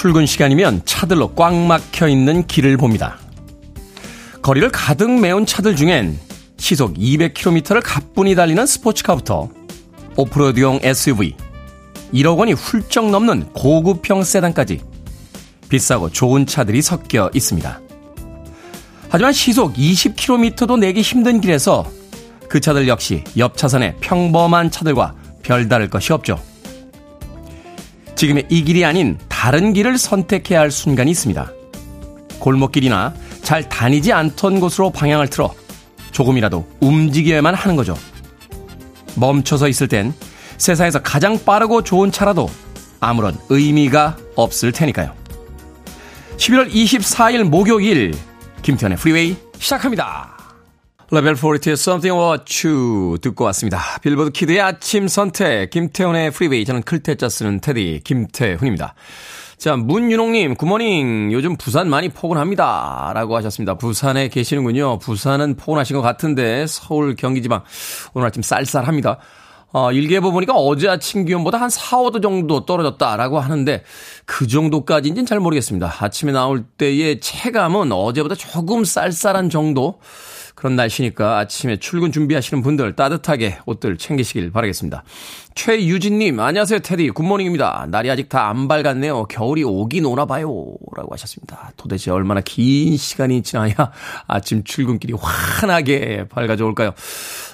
출근 시간이면 차들로 꽉 막혀 있는 길을 봅니다. 거리를 가득 메운 차들 중엔 시속 200km를 가뿐히 달리는 스포츠카부터 오프로드용 SUV, 1억 원이 훌쩍 넘는 고급형 세단까지 비싸고 좋은 차들이 섞여 있습니다. 하지만 시속 20km도 내기 힘든 길에서 그 차들 역시 옆 차선의 평범한 차들과 별다를 것이 없죠. 지금의 이 길이 아닌 다른 길을 선택해야 할 순간이 있습니다. 골목길이나 잘 다니지 않던 곳으로 방향을 틀어 조금이라도 움직여야만 하는 거죠. 멈춰서 있을 땐 세상에서 가장 빠르고 좋은 차라도 아무런 의미가 없을 테니까요. 11월 24일 목요일 김태현의 프리웨이 시작합니다. 레벨 40의 Something About You 듣고 왔습니다. 빌보드 키드의 아침 선택 김태훈의 프리웨이, 저는 클테짜 쓰는 테디 김태훈입니다. 자, 문윤옥님 굿모닝, 요즘 부산 많이 포근합니다 라고 하셨습니다. 부산에 계시는군요. 부산은 포근하신 것 같은데 서울 경기지방 오늘 아침 쌀쌀합니다. 일기예보 보니까 어제 아침 기온보다 한 4, 5도 정도 떨어졌다라고 하는데 그 정도까지인지는 잘 모르겠습니다. 아침에 나올 때의 체감은 어제보다 조금 쌀쌀한 정도, 그런 날씨니까 아침에 출근 준비하시는 분들 따뜻하게 옷들 챙기시길 바라겠습니다. 최유진님 안녕하세요 테디 굿모닝입니다. 날이 아직 다 안 밝았네요. 겨울이 오긴 오나 봐요 라고 하셨습니다. 도대체 얼마나 긴 시간이 지나야 아침 출근길이 환하게 밝아져 올까요?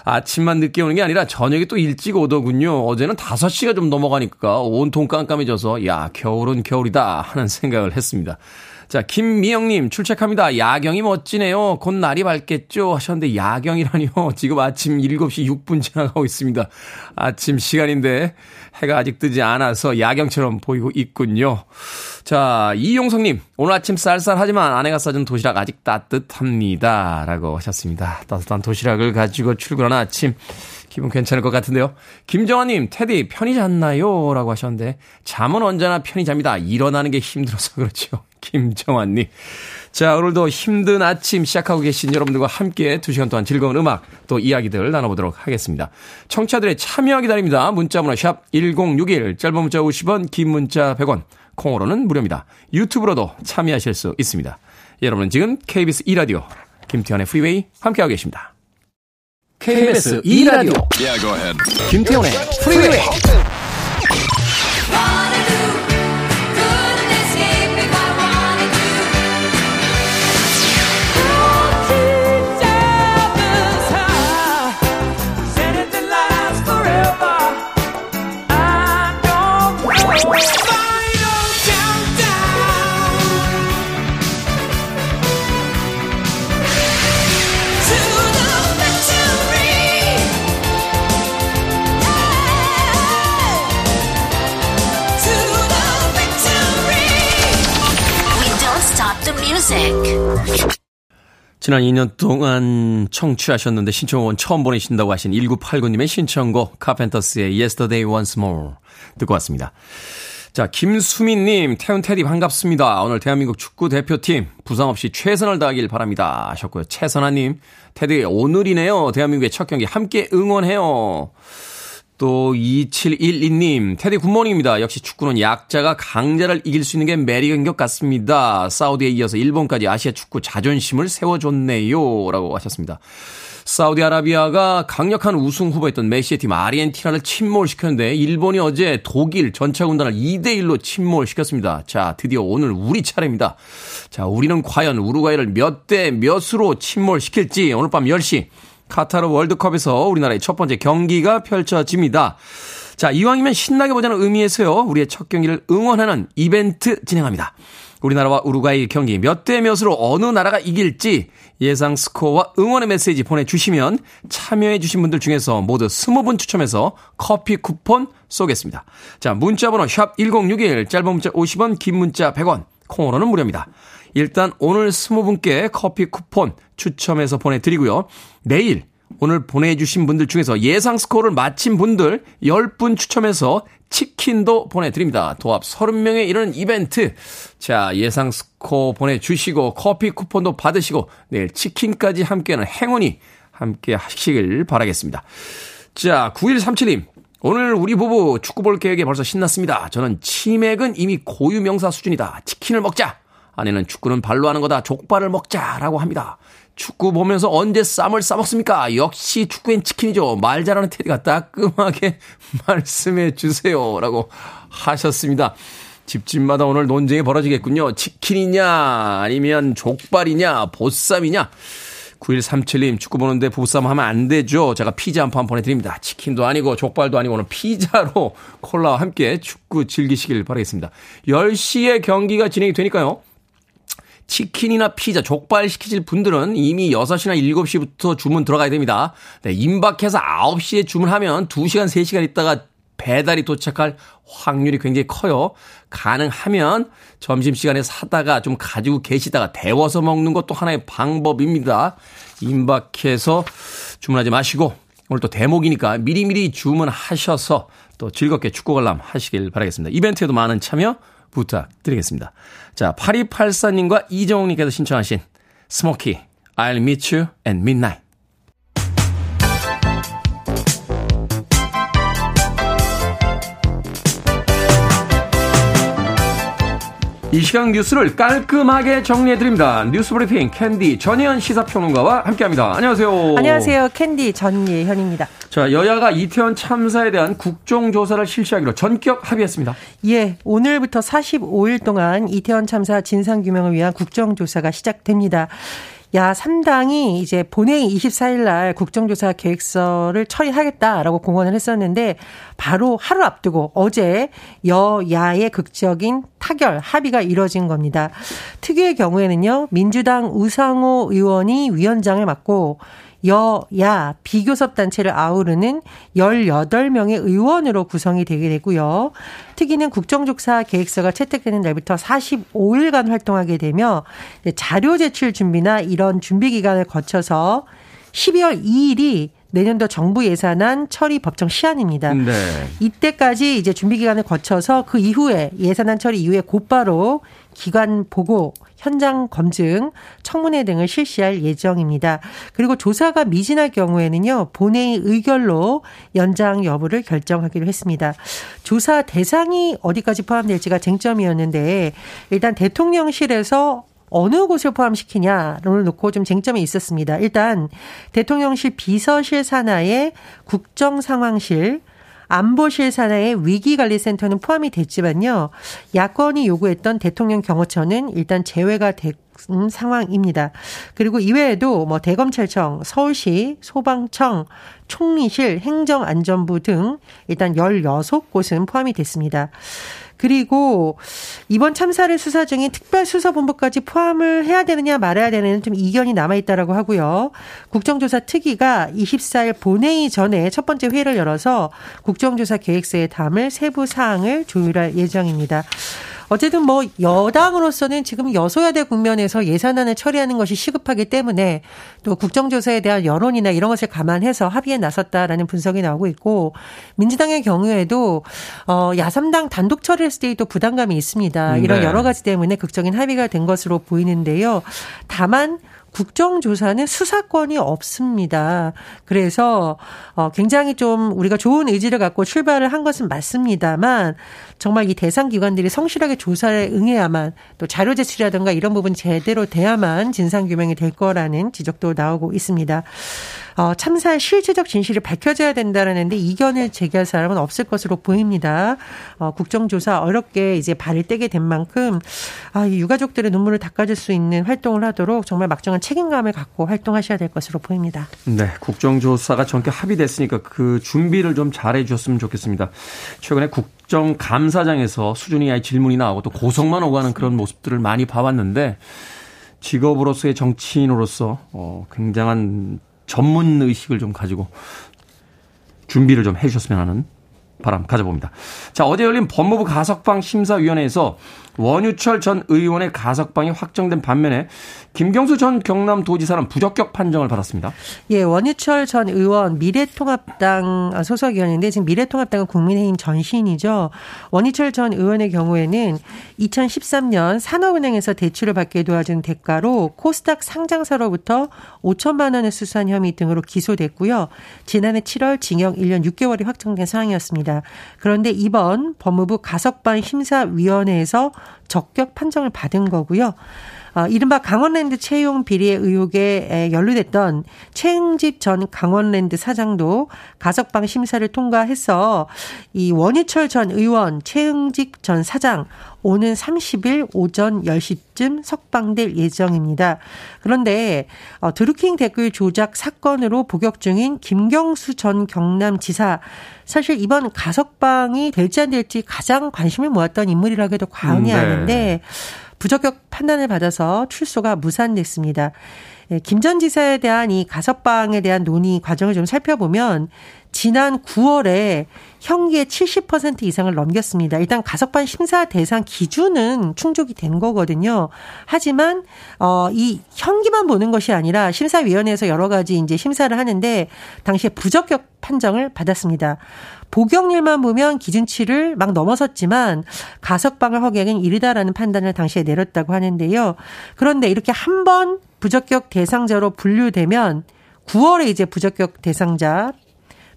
아침만 늦게 오는 게 아니라 저녁에 또 일찍 오더군요. 어제는 5시가 좀 넘어가니까 온통 깜깜해져서 야 겨울은 겨울이다 하는 생각을 했습니다. 자, 김미영님 출첵합니다. 야경이 멋지네요. 곧 날이 밝겠죠 하셨는데 야경이라니요. 지금 아침 7시 6분 지나가고 있습니다. 아침 시간인데 해가 아직 뜨지 않아서 야경처럼 보이고 있군요. 자, 이용성님 오늘 아침 쌀쌀하지만 아내가 싸준 도시락 아직 따뜻합니다 라고 하셨습니다. 따뜻한 도시락을 가지고 출근하는 아침 기분 괜찮을 것 같은데요. 김정아님 테디 편히 잤나요 라고 하셨는데 잠은 언제나 편히 잡니다. 일어나는 게 힘들어서 그렇죠. 김정환님. 자, 오늘도 힘든 아침 시작하고 계신 여러분들과 함께 2시간 동안 즐거운 음악 또 이야기들 나눠보도록 하겠습니다. 청취자들의 참여 기다립니다. 문자문화 샵 1061, 짧은 문자 50원, 긴 문자 100원, 콩으로는 무료입니다. 유튜브로도 참여하실 수 있습니다. 여러분은 지금 KBS 2라디오 김태현의 프리웨이 함께하고 계십니다. KBS 2라디오 김태현의 프리웨이. 지난 2년 동안 청취하셨는데 신청원 처음 보내신다고 하신 1989님의 신청곡 카펜터스의 Yesterday Once More 듣고 왔습니다. 자, 김수민님 태훈 테디 반갑습니다. 오늘 대한민국 축구 대표팀 부상 없이 최선을 다하길 바랍니다 하셨고요. 최선아님 테디 오늘이네요. 대한민국의 첫 경기 함께 응원해요. 또 2712님 테디 굿모닝입니다. 역시 축구는 약자가 강자를 이길 수 있는 게 매력인 것 같습니다. 사우디에 이어서 일본까지 아시아 축구 자존심을 세워줬네요 라고 하셨습니다. 사우디아라비아가 강력한 우승 후보였던 메시의 팀 아르헨티나를 침몰시켰는데 일본이 어제 독일 전차군단을 2대1로 침몰시켰습니다. 자, 드디어 오늘 우리 차례입니다. 자, 우리는 과연 우루과이를 몇 대 몇으로 침몰시킬지 오늘 밤 10시 카타르 월드컵에서 우리나라의 첫 번째 경기가 펼쳐집니다. 자, 이왕이면 신나게 보자는 의미에서요, 우리의 첫 경기를 응원하는 이벤트 진행합니다. 우리나라와 우루과이 경기 몇 대 몇으로 어느 나라가 이길지 예상 스코어와 응원의 메시지 보내주시면 참여해주신 분들 중에서 모두 20분 추첨해서 커피 쿠폰 쏘겠습니다. 자, 문자번호 샵 1061, 짧은 문자 50원, 긴 문자 100원, 콩으로는 무료입니다. 일단 오늘 20분께 커피 쿠폰 추첨해서 보내드리고요. 내일 오늘 보내주신 분들 중에서 예상 스코어를 맞힌 분들 10분 추첨해서 치킨도 보내드립니다. 도합 30명에 이르는 이벤트. 자, 예상 스코어 보내주시고 커피 쿠폰도 받으시고 내일 치킨까지 함께하는 행운이 함께 하시길 바라겠습니다. 자, 9137님. 오늘 우리 부부 축구 볼 계획에 벌써 신났습니다. 저는 치맥은 이미 고유 명사 수준이다. 치킨을 먹자. 아내는 축구는 발로 하는 거다. 족발을 먹자라고 합니다. 축구 보면서 언제 쌈을 싸먹습니까? 역시 축구엔 치킨이죠. 말 잘하는 테디가 따끔하게 말씀해 주세요. 라고 하셨습니다. 집집마다 오늘 논쟁이 벌어지겠군요. 치킨이냐 아니면 족발이냐 보쌈이냐. 9137님 축구 보는데 보쌈 하면 안 되죠. 제가 피자 한 판 보내드립니다. 치킨도 아니고 족발도 아니고 오늘 피자로 콜라와 함께 축구 즐기시길 바라겠습니다. 10시에 경기가 진행이 되니까요. 치킨이나 피자, 족발 시키실 분들은 이미 6시나 7시부터 주문 들어가야 됩니다. 네, 임박해서 9시에 주문하면 2시간, 3시간 있다가 배달이 도착할 확률이 굉장히 커요. 가능하면 점심시간에 사다가 좀 가지고 계시다가 데워서 먹는 것도 하나의 방법입니다. 임박해서 주문하지 마시고 오늘 또 대목이니까 미리미리 주문하셔서 또 즐겁게 축구 관람 하시길 바라겠습니다. 이벤트에도 많은 참여 부탁드리겠습니다. 자, 8284님과 이정욱님께서 신청하신 스모키, I'll meet you at midnight. 이 시간 뉴스를 깔끔하게 정리해드립니다. 뉴스브리핑 캔디 전예현 시사평론가와 함께합니다. 안녕하세요. 안녕하세요. 캔디 전예현입니다. 자, 여야가 이태원 참사에 대한 국정조사를 실시하기로 전격 합의했습니다. 예, 오늘부터 45일 동안 이태원 참사 진상규명을 위한 국정조사가 시작됩니다. 야, 3당이 이제 본회의 24일 날 국정조사 계획서를 처리하겠다라고 공언을 했었는데 바로 하루 앞두고 어제 여야의 극적인 타결 합의가 이뤄진 겁니다. 특유의 경우에는요. 민주당 우상호 의원이 위원장을 맡고 여야 비교섭단체를 아우르는 18명의 의원으로 구성이 되게 되고요. 특위는 국정조사 계획서가 채택되는 날부터 45일간 활동하게 되며 자료 제출 준비나 이런 준비 기간을 거쳐서 12월 2일이 내년도 정부 예산안 처리 법정 시한입니다. 네. 이때까지 이제 준비 기간을 거쳐서 그 이후에 예산안 처리 이후에 곧바로 기관 보고, 현장 검증, 청문회 등을 실시할 예정입니다. 그리고 조사가 미진할 경우에는요. 본회의 의결로 연장 여부를 결정하기로 했습니다. 조사 대상이 어디까지 포함될지가 쟁점이었는데 일단 대통령실에서 어느 곳을 포함시키냐를 놓고 좀 쟁점이 있었습니다. 일단 대통령실 비서실 산하의 국정상황실, 안보실 산하의 위기관리센터는 포함이 됐지만요. 야권이 요구했던 대통령 경호처는 일단 제외가 됐고 상황입니다. 그리고 이외에도 뭐 대검찰청, 서울시, 소방청, 총리실, 행정안전부 등 일단 16곳은 포함이 됐습니다. 그리고 이번 참사를 수사 중인 특별수사본부까지 포함을 해야 되느냐 말아야 되느냐는 좀 이견이 남아있다라고 하고요. 국정조사 특위가 24일 본회의 전에 첫 번째 회의를 열어서 국정조사 계획서에 담을 세부 사항을 조율할 예정입니다. 어쨌든 뭐 여당으로서는 지금 여소야대 국면에서 예산안을 처리하는 것이 시급하기 때문에 또 국정조사에 대한 여론이나 이런 것을 감안해서 합의에 나섰다라는 분석이 나오고 있고 민주당의 경우에도 야3당 단독 처리했을 때 또 부담감이 있습니다. 이런 네. 여러 가지 때문에 극적인 합의가 된 것으로 보이는데요. 다만 국정조사는 수사권이 없습니다. 그래서 굉장히 좀 우리가 좋은 의지를 갖고 출발을 한 것은 맞습니다만 정말 이 대상 기관들이 성실하게 조사에 응해야만 또 자료 제출이라든가 이런 부분 제대로 돼야만 진상규명이 될 거라는 지적도 나오고 있습니다. 참사의 실체적 진실이 밝혀져야 된다는데 이견을 제기할 사람은 없을 것으로 보입니다. 국정조사 어렵게 이제 발을 떼게 된 만큼 이 유가족들의 눈물을 닦아줄 수 있는 활동을 하도록 정말 막중한 책임감을 갖고 활동하셔야 될 것으로 보입니다. 네, 국정조사가 전격 합의됐으니까 그 준비를 좀 잘해 주셨으면 좋겠습니다. 최근에 국정감사장에서 수준이 아예 질문이 나오고 또 고성만 오가는 그런 모습들을 많이 봐왔는데 직업으로서의 정치인으로서 굉장한 전문 의식을 좀 가지고 준비를 좀 해 주셨으면 하는 바람 가져봅니다. 자, 어제 열린 법무부 가석방 심사위원회에서 원유철 전 의원의 가석방이 확정된 반면에 김경수 전 경남도지사는 부적격 판정을 받았습니다. 예, 원유철 전 의원 미래통합당 소속 의원인데 지금 미래통합당은 국민의힘 전신이죠. 원유철 전 의원의 경우에는 2013년 산업은행에서 대출을 받게 도와준 대가로 코스닥 상장사로부터 5천만 원을 수수한 혐의 등으로 기소됐고요. 지난해 7월 징역 1년 6개월이 확정된 사항이었습니다. 그런데 이번 법무부 가석방 심사위원회에서 적격 판정을 받은 거고요. 이른바 강원랜드 채용 비리 의혹에 연루됐던 최응집 전 강원랜드 사장도 가석방 심사를 통과해서 이 원희철 전 의원, 최응집 전 사장 오는 30일 오전 10시쯤 석방될 예정입니다. 그런데 드루킹 댓글 조작 사건으로 복역 중인 김경수 전 경남지사, 사실 이번 가석방이 될지 안 될지 가장 관심을 모았던 인물이라고 해도 과언이 아닌데 부적격 판단을 받아서 출소가 무산됐습니다. 김 전 지사에 대한 이 가석방에 대한 논의 과정을 좀 살펴보면 지난 9월에 형기의 70% 이상을 넘겼습니다. 일단 가석방 심사 대상 기준은 충족이 된 거거든요. 하지만 이 형기만 보는 것이 아니라 심사위원회에서 여러 가지 이제 심사를 하는데 당시에 부적격 판정을 받았습니다. 복역률만 보면 기준치를 막 넘어섰지만 가석방을 허기하기는 이르다라는 판단을 당시에 내렸다고 하는데요. 그런데 이렇게 한 번 부적격 대상자로 분류되면 9월에 이제 부적격 대상자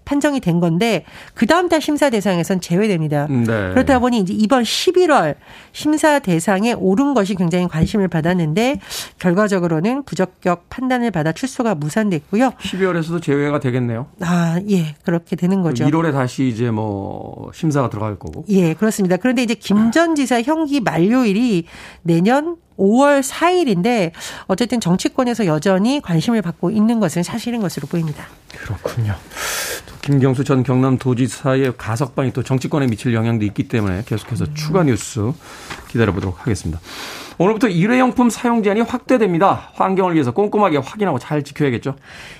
판정이 된 건데 그 다음 달 심사 대상에선 제외됩니다. 네. 그렇다 보니 이제 이번 11월 심사 대상에 오른 것이 굉장히 관심을 받았는데 결과적으로는 부적격 판단을 받아 출소가 무산됐고요. 12월에서도 제외가 되겠네요. 아, 예, 그렇게 되는 거죠. 1월에 다시 이제 뭐 심사가 들어갈 거고. 예, 그렇습니다. 그런데 이제 김 전 지사 형기 만료일이 내년 5월 4일인데 어쨌든 정치권에서 여전히 관심을 받고 있는 것은 사실인 것으로 보입니다. 그렇군요. 김경수 전 경남도지사의 가석방이 또 정치권에 미칠 영향도 있기 때문에 계속해서 추가 뉴스 기다려보도록 하겠습니다. 오늘부터 일회용품 사용 제한이 확대됩니다. 환경을 위해서 꼼꼼하게 확인하고 잘 지켜야겠죠.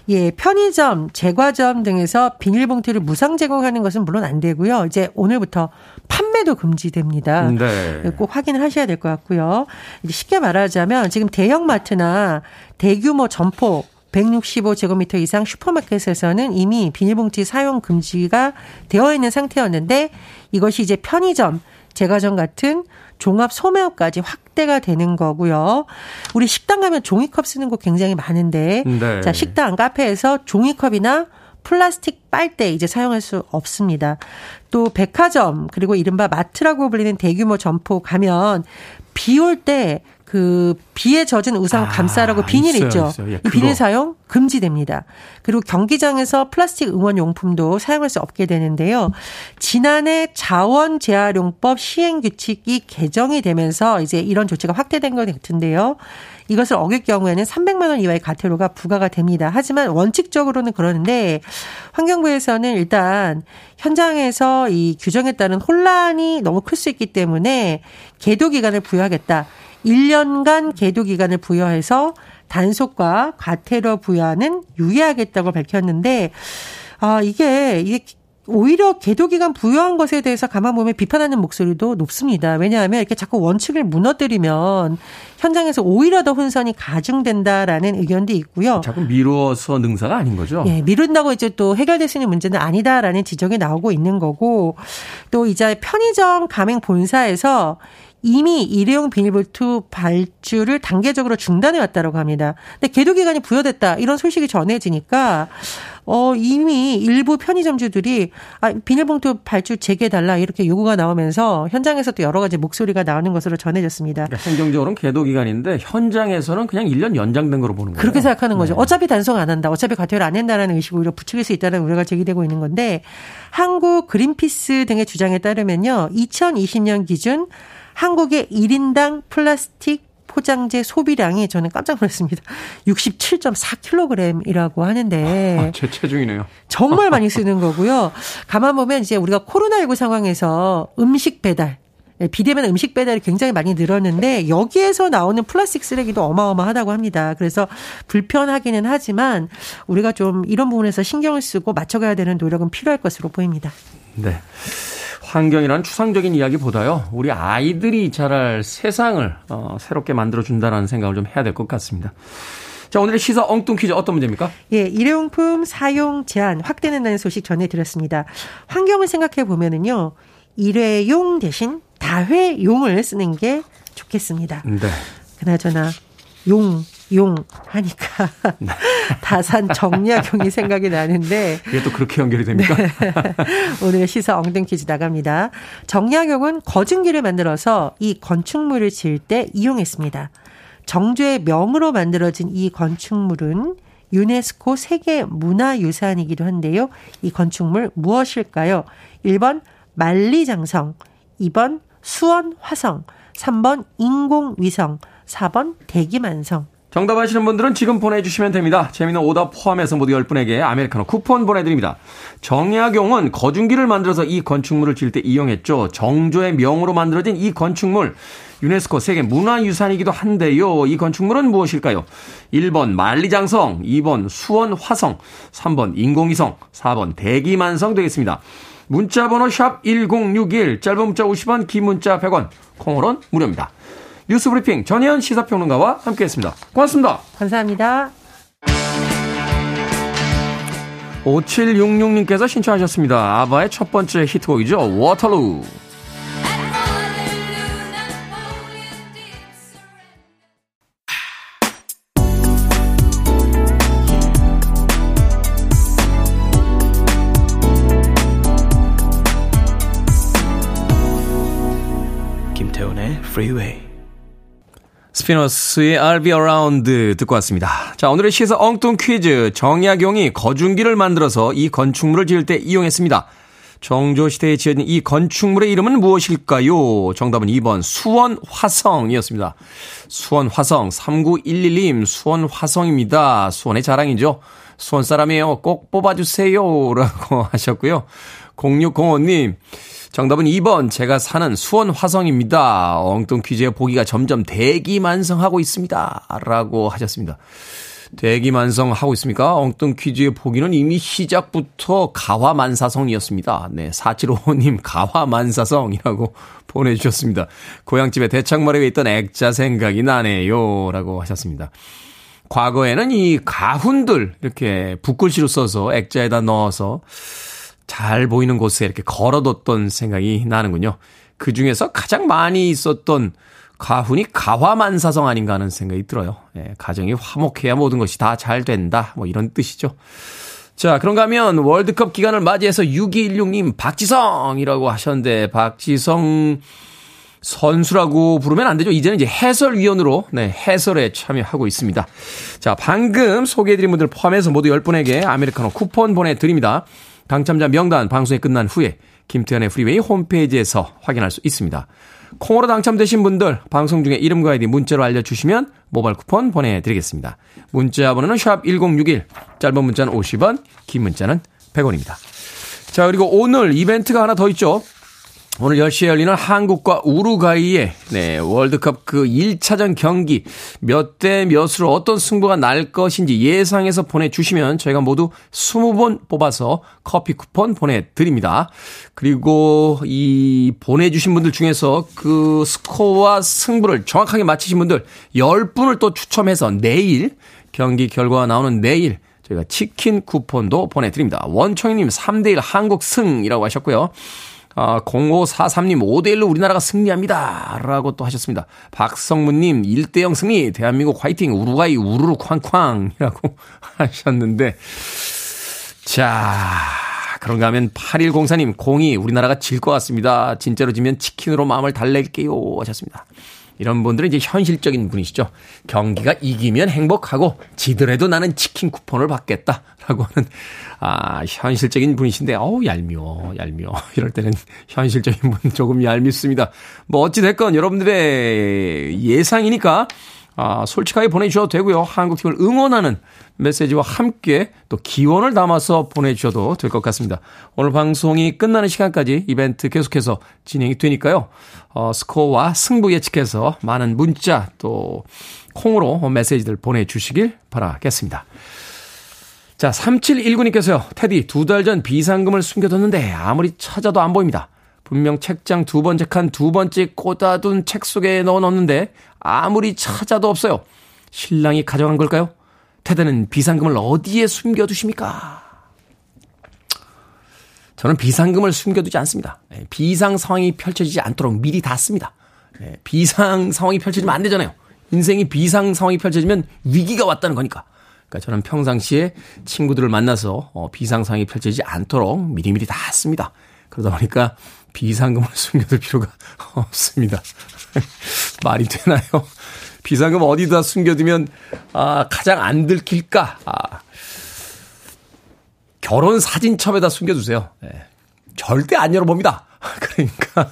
예, 편의점, 제과점 등에서 비닐봉투를 무상 제공하는 것은 물론 안 되고요. 이제 오늘부터 판매도 금지됩니다. 네. 꼭 확인을 하셔야 될 것 같고요. 이제 쉽게 말하자면 지금 대형마트나 대규모 점포 165제곱미터 이상 슈퍼마켓에서는 이미 비닐봉지 사용 금지가 되어 있는 상태였는데 이것이 이제 편의점, 제과점 같은 종합 소매업까지 확대가 되는 거고요. 우리 식당 가면 종이컵 쓰는 곳 굉장히 많은데 네. 자, 식당, 카페에서 종이컵이나 플라스틱 빨대 이제 사용할 수 없습니다. 또 백화점 그리고 이른바 마트라고 불리는 대규모 점포 가면 비 올 때 그 비에 젖은 우산 감싸라고 비닐 있어요, 있죠. 예, 이 비닐 사용 금지됩니다. 그리고 경기장에서 플라스틱 응원용품도 사용할 수 없게 되는데요. 지난해 자원재활용법 시행규칙이 개정이 되면서 이제 이런 조치가 확대된 것 같은데요. 이것을 어길 경우에는 300만 원 이하의 과태료가 부과가 됩니다. 하지만 원칙적으로는 그러는데 환경부에서는 일단 현장에서 이 규정에 따른 혼란이 너무 클 수 있기 때문에 계도기간을 부여하겠다. 1년간 계도기간을 부여해서 단속과 과태료 부여는 유예하겠다고 밝혔는데 이게 오히려 계도기간 부여한 것에 대해서 가만 보면 비판하는 목소리도 높습니다. 왜냐하면 이렇게 자꾸 원칙을 무너뜨리면 현장에서 오히려 더 혼선이 가중된다라는 의견도 있고요. 자꾸 미루어서 능사가 아닌 거죠. 예, 미룬다고 이제 또 해결될 수 있는 문제는 아니다라는 지적이 나오고 있는 거고 또 이제 편의점 가맹 본사에서 이미 일회용 비닐봉투 발주를 단계적으로 중단해왔다고 합니다. 근데 계도 기간이 부여됐다 이런 소식이 전해지니까 이미 일부 편의점주들이 비닐봉투 발주 재개해달라 이렇게 요구가 나오면서 현장에서 또 여러 가지 목소리가 나오는 것으로 전해졌습니다. 그러니까 행정적으로는 계도 기간인데 현장에서는 그냥 1년 연장된 거로 보는 거예요. 그렇게 생각하는 거죠. 네. 어차피 단속 안 한다. 어차피 과태료 안 낸다라는 의식을 오히려 부추길 수 있다는 우려가 제기되고 있는 건데 한국그린피스 등의 주장에 따르면요. 2020년 기준 한국의 1인당 플라스틱 포장재 소비량이 저는 깜짝 놀랐습니다. 67.4kg이라고 하는데. 제 체중이네요. 정말 많이 쓰는 거고요. 가만 보면 이제 우리가 코로나19 상황에서 음식 배달. 비대면 음식 배달이 굉장히 많이 늘었는데 여기에서 나오는 플라스틱 쓰레기도 어마어마하다고 합니다. 그래서 불편하기는 하지만 우리가 좀 이런 부분에서 신경을 쓰고 맞춰가야 되는 노력은 필요할 것으로 보입니다. 네. 환경이란 추상적인 이야기보다요. 우리 아이들이 자랄 세상을 새롭게 만들어준다는 생각을 좀 해야 될 것 같습니다. 자, 오늘의 시사 엉뚱 퀴즈 어떤 문제입니까? 예, 일회용품 사용 제한 확대된다는 소식 전해드렸습니다. 환경을 생각해보면은요. 일회용 대신 다회용을 쓰는 게 좋겠습니다. 네. 그나저나 용 하니까 다산 정약용이 생각이 나는데 이게 또 그렇게 연결이 됩니까? 네. 오늘 시사 엉뚱 퀴즈 나갑니다. 정약용은 거중기를 만들어서 이 건축물을 지을 때 이용했습니다. 정조의 명으로 만들어진 이 건축물은 유네스코 세계문화유산이기도 한데요. 이 건축물 무엇일까요? 1번 만리장성, 2번 수원화성, 3번 인공위성, 4번 대기만성. 정답 아시는 분들은 지금 보내주시면 됩니다. 재미있는 오답 포함해서 모두 10분에게 아메리카노 쿠폰 보내드립니다. 정약용은 거중기를 만들어서 이 건축물을 지을 때 이용했죠. 정조의 명으로 만들어진 이 건축물 유네스코 세계 문화유산이기도 한데요. 이 건축물은 무엇일까요? 1번 만리장성, 2번 수원화성, 3번 인공위성, 4번 대기만성 되겠습니다. 문자번호 샵 1061, 짧은 문자 50원, 긴 문자 100원, 콩으로는 무료입니다. 뉴스브리핑 전혜연 시사평론가와 함께했습니다. 고맙습니다. 감사합니다. 5766님께서 신청하셨습니다. 아바의 첫 번째 히트곡이죠. 워터루. 김태훈의 프리웨이. 스피너스의 I'll be around 듣고 왔습니다. 자, 오늘의 시사 엉뚱 퀴즈. 정약용이 거중기를 만들어서 이 건축물을 지을 때 이용했습니다. 정조시대에 지어진 이 건축물의 이름은 무엇일까요? 정답은 2번 수원화성이었습니다. 수원화성 3911님 수원화성입니다. 수원의 자랑이죠. 수원 사람이에요. 꼭 뽑아주세요 라고 하셨고요. 0605님 정답은 2번 제가 사는 수원화성입니다. 엉뚱 퀴즈의 보기가 점점 대기만성하고 있습니다 라고 하셨습니다. 대기만성하고 있습니까? 엉뚱 퀴즈의 보기는 이미 시작부터 가화만사성이었습니다. 네, 4755님 가화만사성이라고 보내주셨습니다. 고향집에 대창머리에 있던 액자 생각이 나네요 라고 하셨습니다. 과거에는 이 가훈들 이렇게 붓글씨로 써서 액자에다 넣어서 잘 보이는 곳에 이렇게 걸어뒀던 생각이 나는군요. 그중에서 가장 많이 있었던 가훈이 가화만사성 아닌가 하는 생각이 들어요. 예, 가정이 화목해야 모든 것이 다 잘 된다. 뭐 이런 뜻이죠. 자, 그런가 하면 월드컵 기간을 맞이해서 6216님 박지성이라고 하셨는데 박지성 선수라고 부르면 안 되죠. 이제는 이제 해설위원으로 네, 해설에 참여하고 있습니다. 자, 방금 소개해드린 분들 포함해서 모두 10분에게 아메리카노 쿠폰 보내드립니다. 당첨자 명단 방송이 끝난 후에 김태현의 프리웨이 홈페이지에서 확인할 수 있습니다. 콩으로 당첨되신 분들 방송 중에 이름과 아이디 문자로 알려주시면 모바일 쿠폰 보내드리겠습니다. 문자 번호는 샵1061 짧은 문자는 50원 긴 문자는 100원입니다. 자 그리고 오늘 이벤트가 하나 더 있죠. 오늘 10시에 열리는 한국과 우루과이의 네, 월드컵 그 1차전 경기 몇 대 몇으로 어떤 승부가 날 것인지 예상해서 보내주시면 저희가 모두 20분 뽑아서 커피 쿠폰 보내드립니다. 그리고 이 보내주신 분들 중에서 그 스코어와 승부를 정확하게 맞히신 분들 10분을 또 추첨해서 내일 경기 결과가 나오는 내일 저희가 치킨 쿠폰도 보내드립니다. 원청희님 3대1 한국 승이라고 하셨고요. 0543님 5대1로 우리나라가 승리합니다 라고 또 하셨습니다. 박성문님 1대0 승리 대한민국 화이팅 우루과이 우루루 쾅쾅 이라고 하셨는데 자 그런가 하면 8104님 02 우리나라가 질 것 같습니다. 진짜로 지면 치킨으로 마음을 달랠게요 하셨습니다. 이런 분들은 이제 현실적인 분이시죠. 경기가 이기면 행복하고 지더라도 나는 치킨 쿠폰을 받겠다라고 하는 현실적인 분이신데 어우 얄미워 이럴 때는 현실적인 분 조금 얄밉습니다. 뭐 어찌됐건 여러분들의 예상이니까 솔직하게 보내주셔도 되고요. 한국팀을 응원하는 메시지와 함께 또 기원을 담아서 보내주셔도 될 것 같습니다. 오늘 방송이 끝나는 시간까지 이벤트 계속해서 진행이 되니까요. 스코어와 승부 예측해서 많은 문자 또 콩으로 메시지들 보내주시길 바라겠습니다. 자, 3719님께서요. 테디, 2달 전 비상금을 숨겨뒀는데 아무리 찾아도 안 보입니다. 분명 책장 두 번째 칸 두 번째 꽂아둔 책 속에 넣어놨는데 아무리 찾아도 없어요. 신랑이 가져간 걸까요? 테디는 비상금을 어디에 숨겨두십니까? 저는 비상금을 숨겨두지 않습니다. 비상 상황이 펼쳐지지 않도록 미리 닫습니다. 비상 상황이 펼쳐지면 안 되잖아요. 인생이 비상 상황이 펼쳐지면 위기가 왔다는 거니까. 그러니까 저는 평상시에 친구들을 만나서 비상 상황이 펼쳐지지 않도록 미리미리 닫습니다. 그러다 보니까 비상금을 숨겨둘 필요가 없습니다. 말이 되나요? 비상금 어디다 숨겨두면 가장 안 들킬까? 결혼 사진첩에다 숨겨두세요. 절대 안 열어봅니다. 그러니까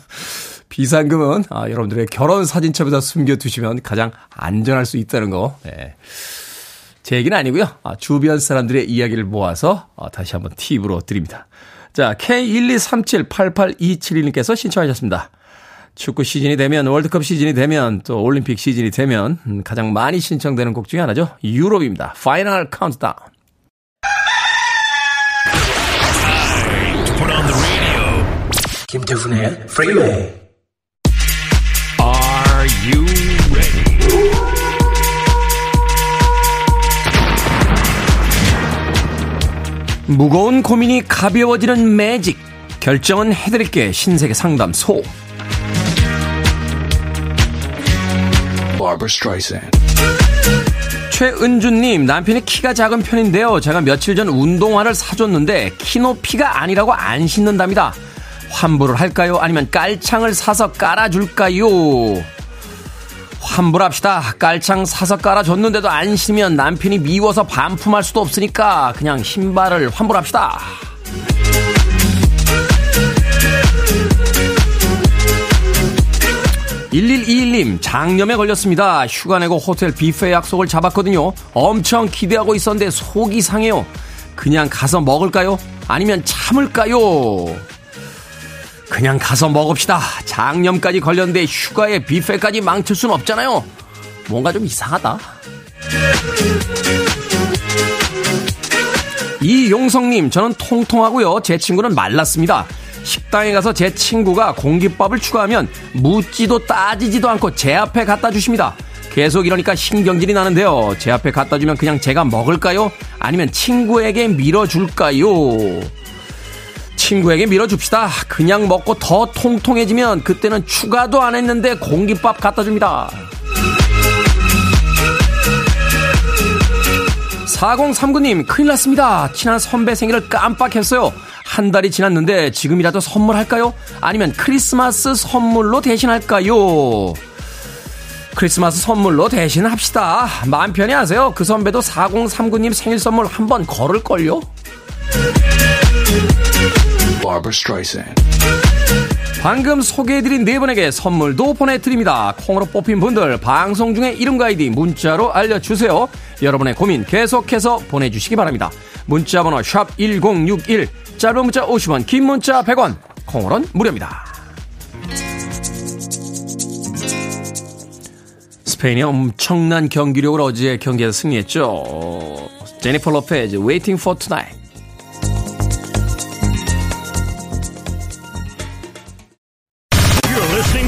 비상금은 여러분들의 결혼 사진첩에다 숨겨두시면 가장 안전할 수 있다는 거. 제 얘기는 아니고요. 주변 사람들의 이야기를 모아서 다시 한번 팁으로 드립니다. 자, K123788271님께서 신청하셨습니다. 축구 시즌이 되면, 월드컵 시즌이 되면, 또 올림픽 시즌이 되면 가장 많이 신청되는 곡 중에 하나죠. 유럽입니다. 파이널 카운트다운. 김태훈의 프리웨이. Are you ready? 무거운 고민이 가벼워지는 매직. 결정은 해드릴게. 신세계 상담소. 최은주님, 남편이 키가 작은 편인데요. 제가 며칠 전 운동화를 사줬는데 키높이가 아니라고 안 신는답니다. 환불을 할까요? 아니면 깔창을 사서 깔아줄까요? 환불합시다. 깔창 사서 깔아줬는데도 안 신으면 남편이 미워서 반품할 수도 없으니까 그냥 신발을 환불합시다. (1121님) 장염에 걸렸습니다. 휴가 내고 호텔 뷔페 약속을 잡았거든요. 엄청 기대하고 있었는데 속이 상해요. 그냥 가서 먹을까요? 아니면 참을까요? 그냥 가서 먹읍시다. 장염까지 걸렸는데 휴가에 뷔페까지 망칠 순 없잖아요. 뭔가 좀 이상하다. 이용성님, 저는 통통하고요. 제 친구는 말랐습니다. 식당에 가서 제 친구가 공깃밥을 추가하면 묻지도 따지지도 않고 제 앞에 갖다 주십니다. 계속 이러니까 신경질이 나는데요. 제 앞에 갖다 주면 그냥 제가 먹을까요? 아니면 친구에게 밀어줄까요? 친구에게 밀어줍시다. 그냥 먹고 더 통통해지면 그때는 추가도 안 했는데 공깃밥 갖다 줍니다. 4039님, 큰일 났습니다. 친한 선배 생일을 깜빡했어요. 한 달이 지났는데 지금이라도 선물할까요? 아니면 크리스마스 선물로 대신할까요? 크리스마스 선물로 대신합시다. 마음 편히 하세요. 그 선배도 4039님 생일 선물 한번 걸을걸요? 방금 소개해드린 네 분에게 선물도 보내드립니다. 콩으로 뽑힌 분들 방송 중에 이름과 아이디 문자로 알려주세요. 여러분의 고민 계속해서 보내주시기 바랍니다. 문자번호 샵1061, 짧은 문자 50원, 긴 문자 100원, 콩으로는 무료입니다. 스페인의 엄청난 경기력으로 어제 경기에서 승리했죠. 제니퍼 로페즈, Waiting for Tonight.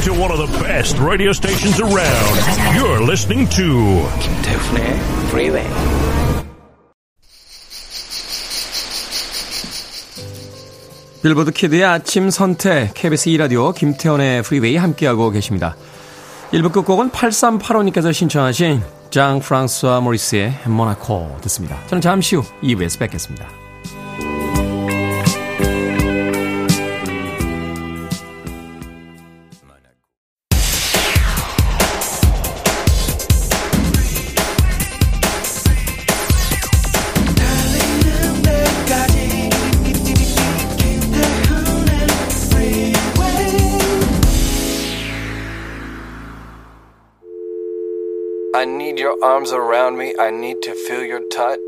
To one of the best radio stations around. You're listening to 김태훈의 Freeway. 빌보드 키드의 아침 선택 KBS 2라디오 김태훈의 Freeway 함께하고 계십니다. 1부 끝곡은 8385님께서 신청하신 장 프랑스와 모리스의 모나코 듣습니다. 저는 잠시 후 2부에서 뵙겠습니다. I need your arms around me. I need to feel your touch.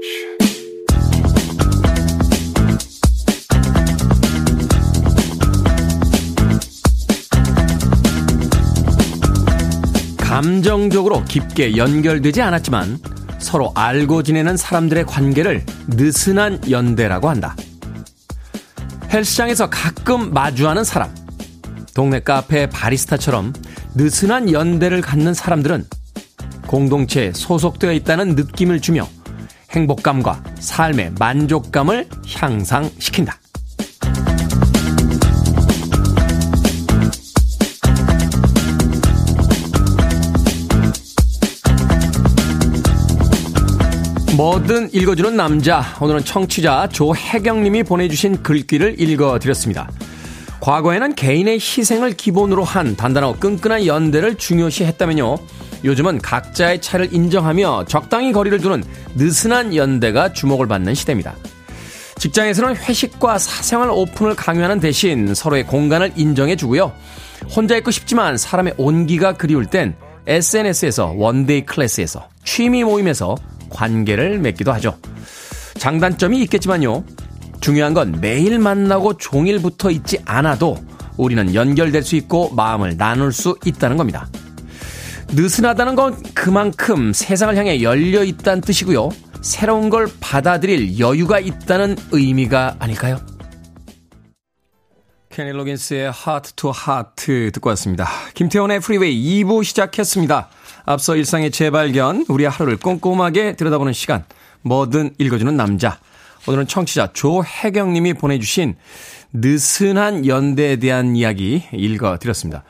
감정적으로 깊게 연결되지 않았지만 서로 알고 지내는 사람들의 관계를 느슨한 연대라고 한다. 헬스장에서 가끔 마주하는 사람, 동네 카페 바리스타처럼 느슨한 연대를 갖는 사람들은 공동체에 소속되어 있다는 느낌을 주며 행복감과 삶의 만족감을 향상시킨다. 뭐든 읽어주는 남자, 오늘은 청취자 조혜경님이 보내주신 글귀를 읽어드렸습니다. 과거에는 개인의 희생을 기본으로 한 단단하고 끈끈한 연대를 중요시했다면요, 요즘은 각자의 차를 인정하며 적당히 거리를 두는 느슨한 연대가 주목을 받는 시대입니다. 직장에서는 회식과 사생활 오픈을 강요하는 대신 서로의 공간을 인정해주고요, 혼자 있고 싶지만 사람의 온기가 그리울 땐 SNS에서 원데이 클래스에서 취미 모임에서 관계를 맺기도 하죠. 장단점이 있겠지만요, 중요한 건 매일 만나고 종일 붙어 있지 않아도 우리는 연결될 수 있고 마음을 나눌 수 있다는 겁니다. 느슨하다는 건 그만큼 세상을 향해 열려 있다는 뜻이고요, 새로운 걸 받아들일 여유가 있다는 의미가 아닐까요? 케니 로긴스의 하트 투 하트 듣고 왔습니다. 김태원의 프리웨이 2부 시작했습니다. 앞서 일상의 재발견, 우리의 하루를 꼼꼼하게 들여다보는 시간, 뭐든 읽어주는 남자. 오늘은 청취자 조혜경님이 보내주신 느슨한 연대에 대한 이야기 읽어드렸습니다.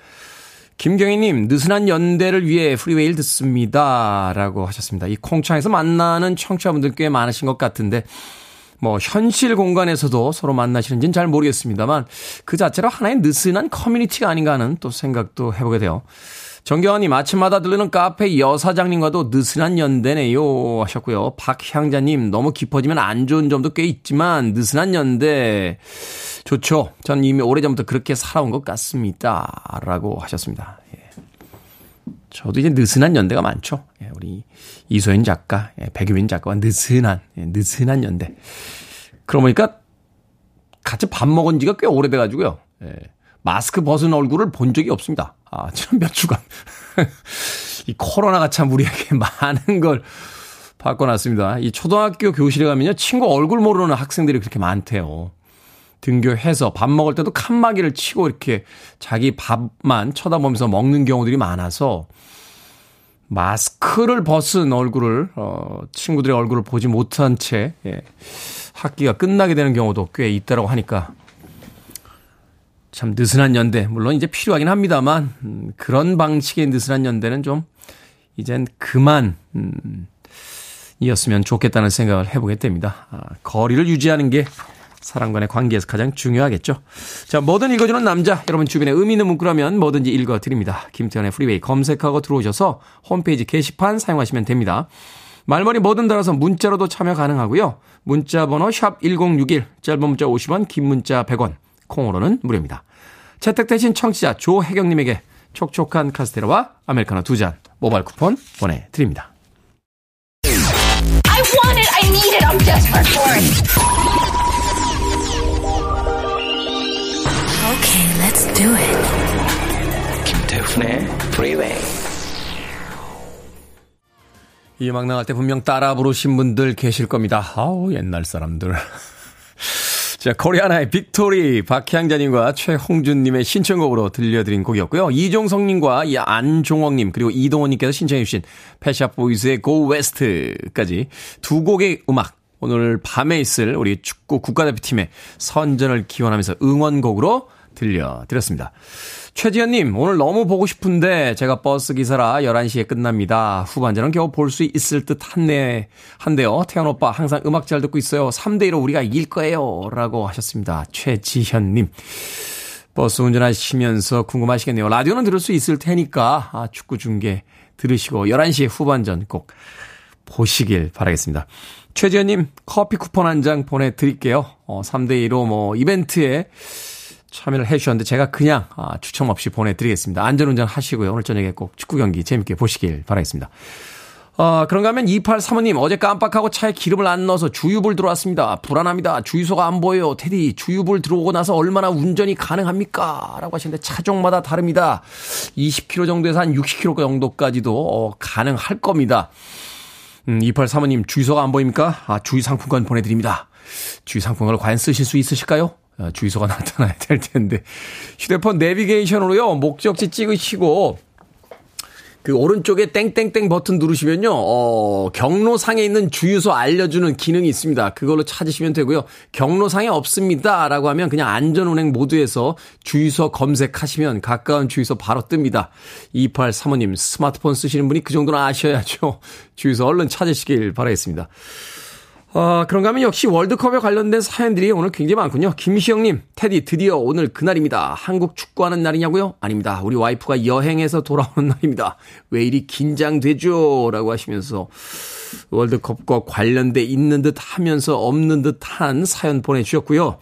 김경희님, 느슨한 연대를 위해 프리웨이를 듣습니다 라고 하셨습니다. 이 콩창에서 만나는 청취자분들 꽤 많으신 것 같은데, 뭐 현실 공간에서도 서로 만나시는지는 잘 모르겠습니다만 그 자체로 하나의 느슨한 커뮤니티가 아닌가 하는 또 생각도 해보게 돼요. 정경환님, 아침마다 들르는 카페 여사장님과도 느슨한 연대네요 하셨고요. 박향자님, 너무 깊어지면 안 좋은 점도 꽤 있지만 느슨한 연대 좋죠. 전 이미 오래전부터 그렇게 살아온 것 같습니다 라고 하셨습니다. 예. 저도 이제 느슨한 연대가 많죠. 예, 우리 이소연 작가, 예, 백유민 작가와 느슨한, 예, 느슨한 연대. 그러고 보니까 같이 밥 먹은 지가 꽤 오래돼가지고요. 예. 마스크 벗은 얼굴을 본 적이 없습니다. 아, 지난 몇 주간. 이 코로나가 참 우리에게 많은 걸 바꿔놨습니다. 이 초등학교 교실에 가면요, 친구 얼굴 모르는 학생들이 그렇게 많대요. 등교해서 밥 먹을 때도 칸막이를 치고 이렇게 자기 밥만 쳐다보면서 먹는 경우들이 많아서 마스크를 벗은 얼굴을, 친구들의 얼굴을 보지 못한 채, 예, 학기가 끝나게 되는 경우도 꽤 있다라고 하니까 참 느슨한 연대, 물론 이제 필요하긴 합니다만, 그런 방식의 느슨한 연대는 좀 이젠 그만 이었으면 좋겠다는 생각을 해보게 됩니다. 아, 거리를 유지하는 게 사람 간의 관계에서 가장 중요하겠죠. 자, 뭐든 읽어주는 남자, 여러분 주변에 의미 있는 문구라면 뭐든지 읽어드립니다. 김태현의 프리웨이 검색하고 들어오셔서 홈페이지 게시판 사용하시면 됩니다. 말머리 뭐든 달아서 문자로도 참여 가능하고요. 문자 번호 샵1061, 짧은 문자 50원, 긴 문자 100원, 콩으로는 무료입니다. 채택되신 청취자 조혜경님에게 촉촉한 카스테라와 아메리카노 2잔 모바일 쿠폰 보내드립니다. I want it, I need it, I'm desperate for it. Okay, let's do it. 김태훈의 Freeway. 이 음악 나갈 때 분명 따라 부르신 분들 계실 겁니다. 아우, 옛날 사람들. 자, 코리아나의 빅토리, 박향자님과 최홍준님의 신청곡으로 들려드린 곡이었고요. 이종성님과 안종옥님, 그리고 이동원님께서 신청해주신 패샷보이스의 Go West까지 두 곡의 음악, 오늘 밤에 있을 우리 축구 국가대표팀의 선전을 기원하면서 응원곡으로 들려드렸습니다. 최지현님, 오늘 너무 보고 싶은데 제가 버스 기사라 11시에 끝납니다. 후반전은 겨우 볼 수 있을 듯 한데요. 태연 오빠 항상 음악 잘 듣고 있어요. 3대2로 우리가 이길 거예요 라고 하셨습니다. 최지현님, 버스 운전하시면서 궁금하시겠네요. 라디오는 들을 수 있을 테니까, 아, 축구 중계 들으시고 11시에 후반전 꼭 보시길 바라겠습니다. 최지현님, 커피 쿠폰 한 장 보내드릴게요. 3대2로 뭐 이벤트에 참여를 해주셨는데 제가 그냥 추첨 없이 보내드리겠습니다. 안전운전 하시고요. 오늘 저녁에 꼭 축구 경기 재밌게 보시길 바라겠습니다. 그런가 하면 2835님, 어제 깜빡하고 차에 기름을 안 넣어서 주유불 들어왔습니다. 불안합니다. 주유소가 안 보여요. 테디, 주유불 들어오고 나서 얼마나 운전이 가능합니까? 라고 하시는데 차종마다 다릅니다. 20km 정도에서 한 60km 정도까지도 가능할 겁니다. 283호님 주유소가 안 보입니까? 아, 주유 상품권 보내드립니다. 주유 상품권을 과연 쓰실 수 있으실까요? 아, 주유소가 나타나야 될 텐데. 휴대폰 내비게이션으로요, 목적지 찍으시고, 그 오른쪽에 땡땡땡 버튼 누르시면요, 경로상에 있는 주유소 알려주는 기능이 있습니다. 그걸로 찾으시면 되고요. 경로상에 없습니다라고 하면 그냥 안전운행 모드에서 주유소 검색하시면 가까운 주유소 바로 뜹니다. 2835님 스마트폰 쓰시는 분이 그 정도는 아셔야죠. 주유소 얼른 찾으시길 바라겠습니다. 그런가 하면 역시 월드컵에 관련된 사연들이 오늘 굉장히 많군요. 김시영님, 테디 드디어 오늘 그날입니다. 한국 축구하는 날이냐고요? 아닙니다. 우리 와이프가 여행에서 돌아오는 날입니다. 왜 이리 긴장되죠? 라고 하시면서 월드컵과 관련돼 있는 듯 하면서 없는 듯한 사연 보내주셨고요.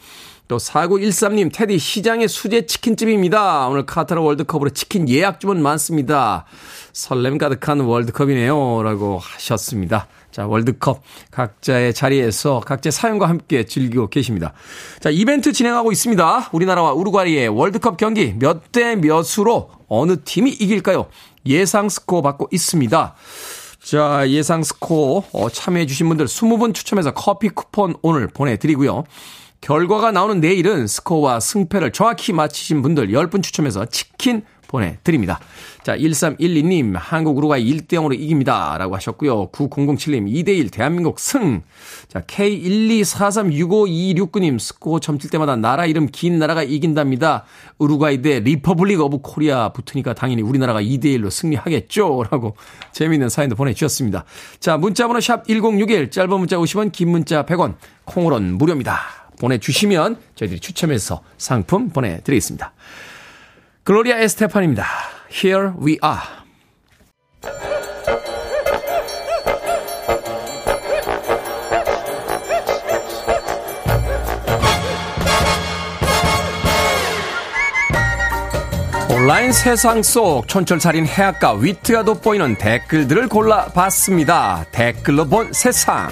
또 4913님, 테디 시장의 수제 치킨집입니다. 오늘 카타르 월드컵으로 치킨 예약 주문 많습니다. 설렘 가득한 월드컵이네요. 라고 하셨습니다. 자, 월드컵 각자의 자리에서 각자의 사연과 함께 즐기고 계십니다. 자, 이벤트 진행하고 있습니다. 우리나라와 우루과이의 월드컵 경기 몇 대 몇으로 어느 팀이 이길까요? 예상 스코어 받고 있습니다. 자, 예상 스코어 참여해 주신 분들 20분 추첨해서 커피 쿠폰 오늘 보내드리고요. 결과가 나오는 내일은 스코어와 승패를 정확히 맞히신 분들 10분 추첨해서 치킨 보내드립니다. 자, 1312님 한국 우루과이 1대0으로 이깁니다 라고 하셨고요. 9007님 2대1 대한민국 승. 자, K124365269님 스코어 점칠 때마다 나라 이름 긴 나라가 이긴답니다. 우루과이 대 리퍼블릭 오브 코리아 붙으니까 당연히 우리나라가 2대1로 승리하겠죠 라고 재미있는 사연도 보내주셨습니다. 자, 문자번호 샵 1061 짧은 문자 50원 긴 문자 100원 콩으로는 무료입니다. 보내주시면 저희들이 추첨해서 상품 보내드리겠습니다. 글로리아 에스테판입니다. Here we are. 온라인 세상 속 촌철살인 해악과 위트가 돋보이는 댓글들을 골라봤습니다. 댓글로 본 세상.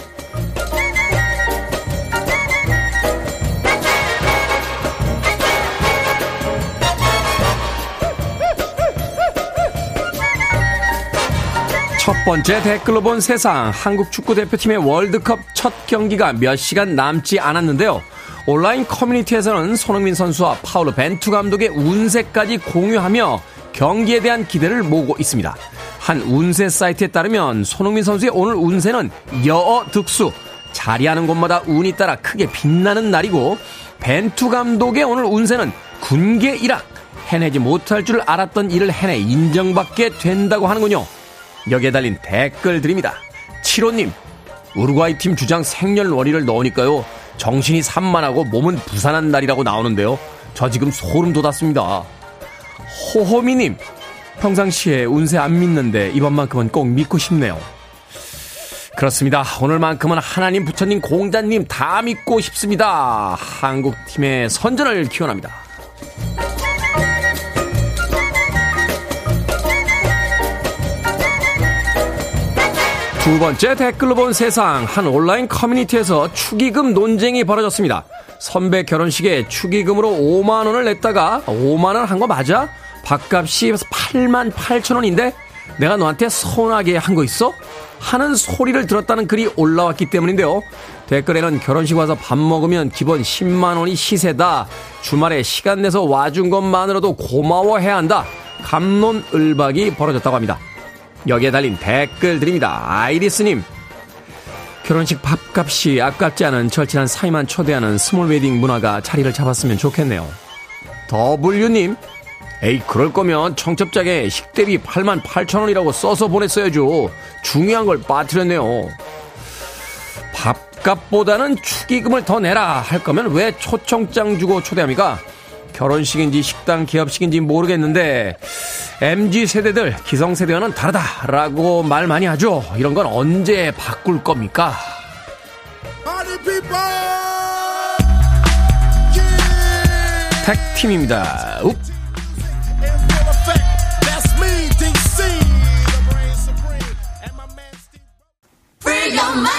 첫 번째 댓글로 본 세상. 한국 축구 대표팀의 월드컵 첫 경기가 몇 시간 남지 않았는데요. 온라인 커뮤니티에서는 손흥민 선수와 파울로 벤투 감독의 운세까지 공유하며 경기에 대한 기대를 모으고 있습니다. 한 운세 사이트에 따르면 손흥민 선수의 오늘 운세는 여어 득수, 자리하는 곳마다 운이 따라 크게 빛나는 날이고, 벤투 감독의 오늘 운세는 군계 일학, 해내지 못할 줄 알았던 일을 해내 인정받게 된다고 하는군요. 여기에 달린 댓글들입니다. 7호님, 우루과이 팀 주장 생년월일을 넣으니까요, 정신이 산만하고 몸은 부산한 날이라고 나오는데요, 저 지금 소름 돋았습니다. 호호미님, 평상시에 운세 안 믿는데 이번만큼은 꼭 믿고 싶네요. 그렇습니다. 오늘만큼은 하나님, 부처님, 공자님 다 믿고 싶습니다. 한국팀의 선전을 기원합니다. 두 번째 댓글로 본 세상. 한 온라인 커뮤니티에서 축의금 논쟁이 벌어졌습니다. 선배 결혼식에 축의금으로 5만 원을 냈다가 5만 원 한 거 맞아? 밥값이 8만 8천 원인데 내가 너한테 서운하게 한 거 있어? 하는 소리를 들었다는 글이 올라왔기 때문인데요. 댓글에는 결혼식 와서 밥 먹으면 기본 10만 원이 시세다. 주말에 시간 내서 와준 것만으로도 고마워해야 한다. 갑론을박이 벌어졌다고 합니다. 여기에 달린 댓글들입니다. 아이리스님, 결혼식 밥값이 아깝지 않은 절친한 사이만 초대하는 스몰 웨딩 문화가 자리를 잡았으면 좋겠네요. 더블유님, 에이 그럴 거면 청첩장에 식대비 8만 8천 원이라고 써서 보냈어야죠. 중요한 걸 빠뜨렸네요. 밥값보다는 축의금을 더 내라 할 거면 왜 초청장 주고 초대합니까? 결혼식인지 식당 기업식인지 모르겠는데 MZ세대들 기성세대와는 다르다라고 말 많이 하죠. 이런 건 언제 바꿀 겁니까? 택팀입니다. Free your mind.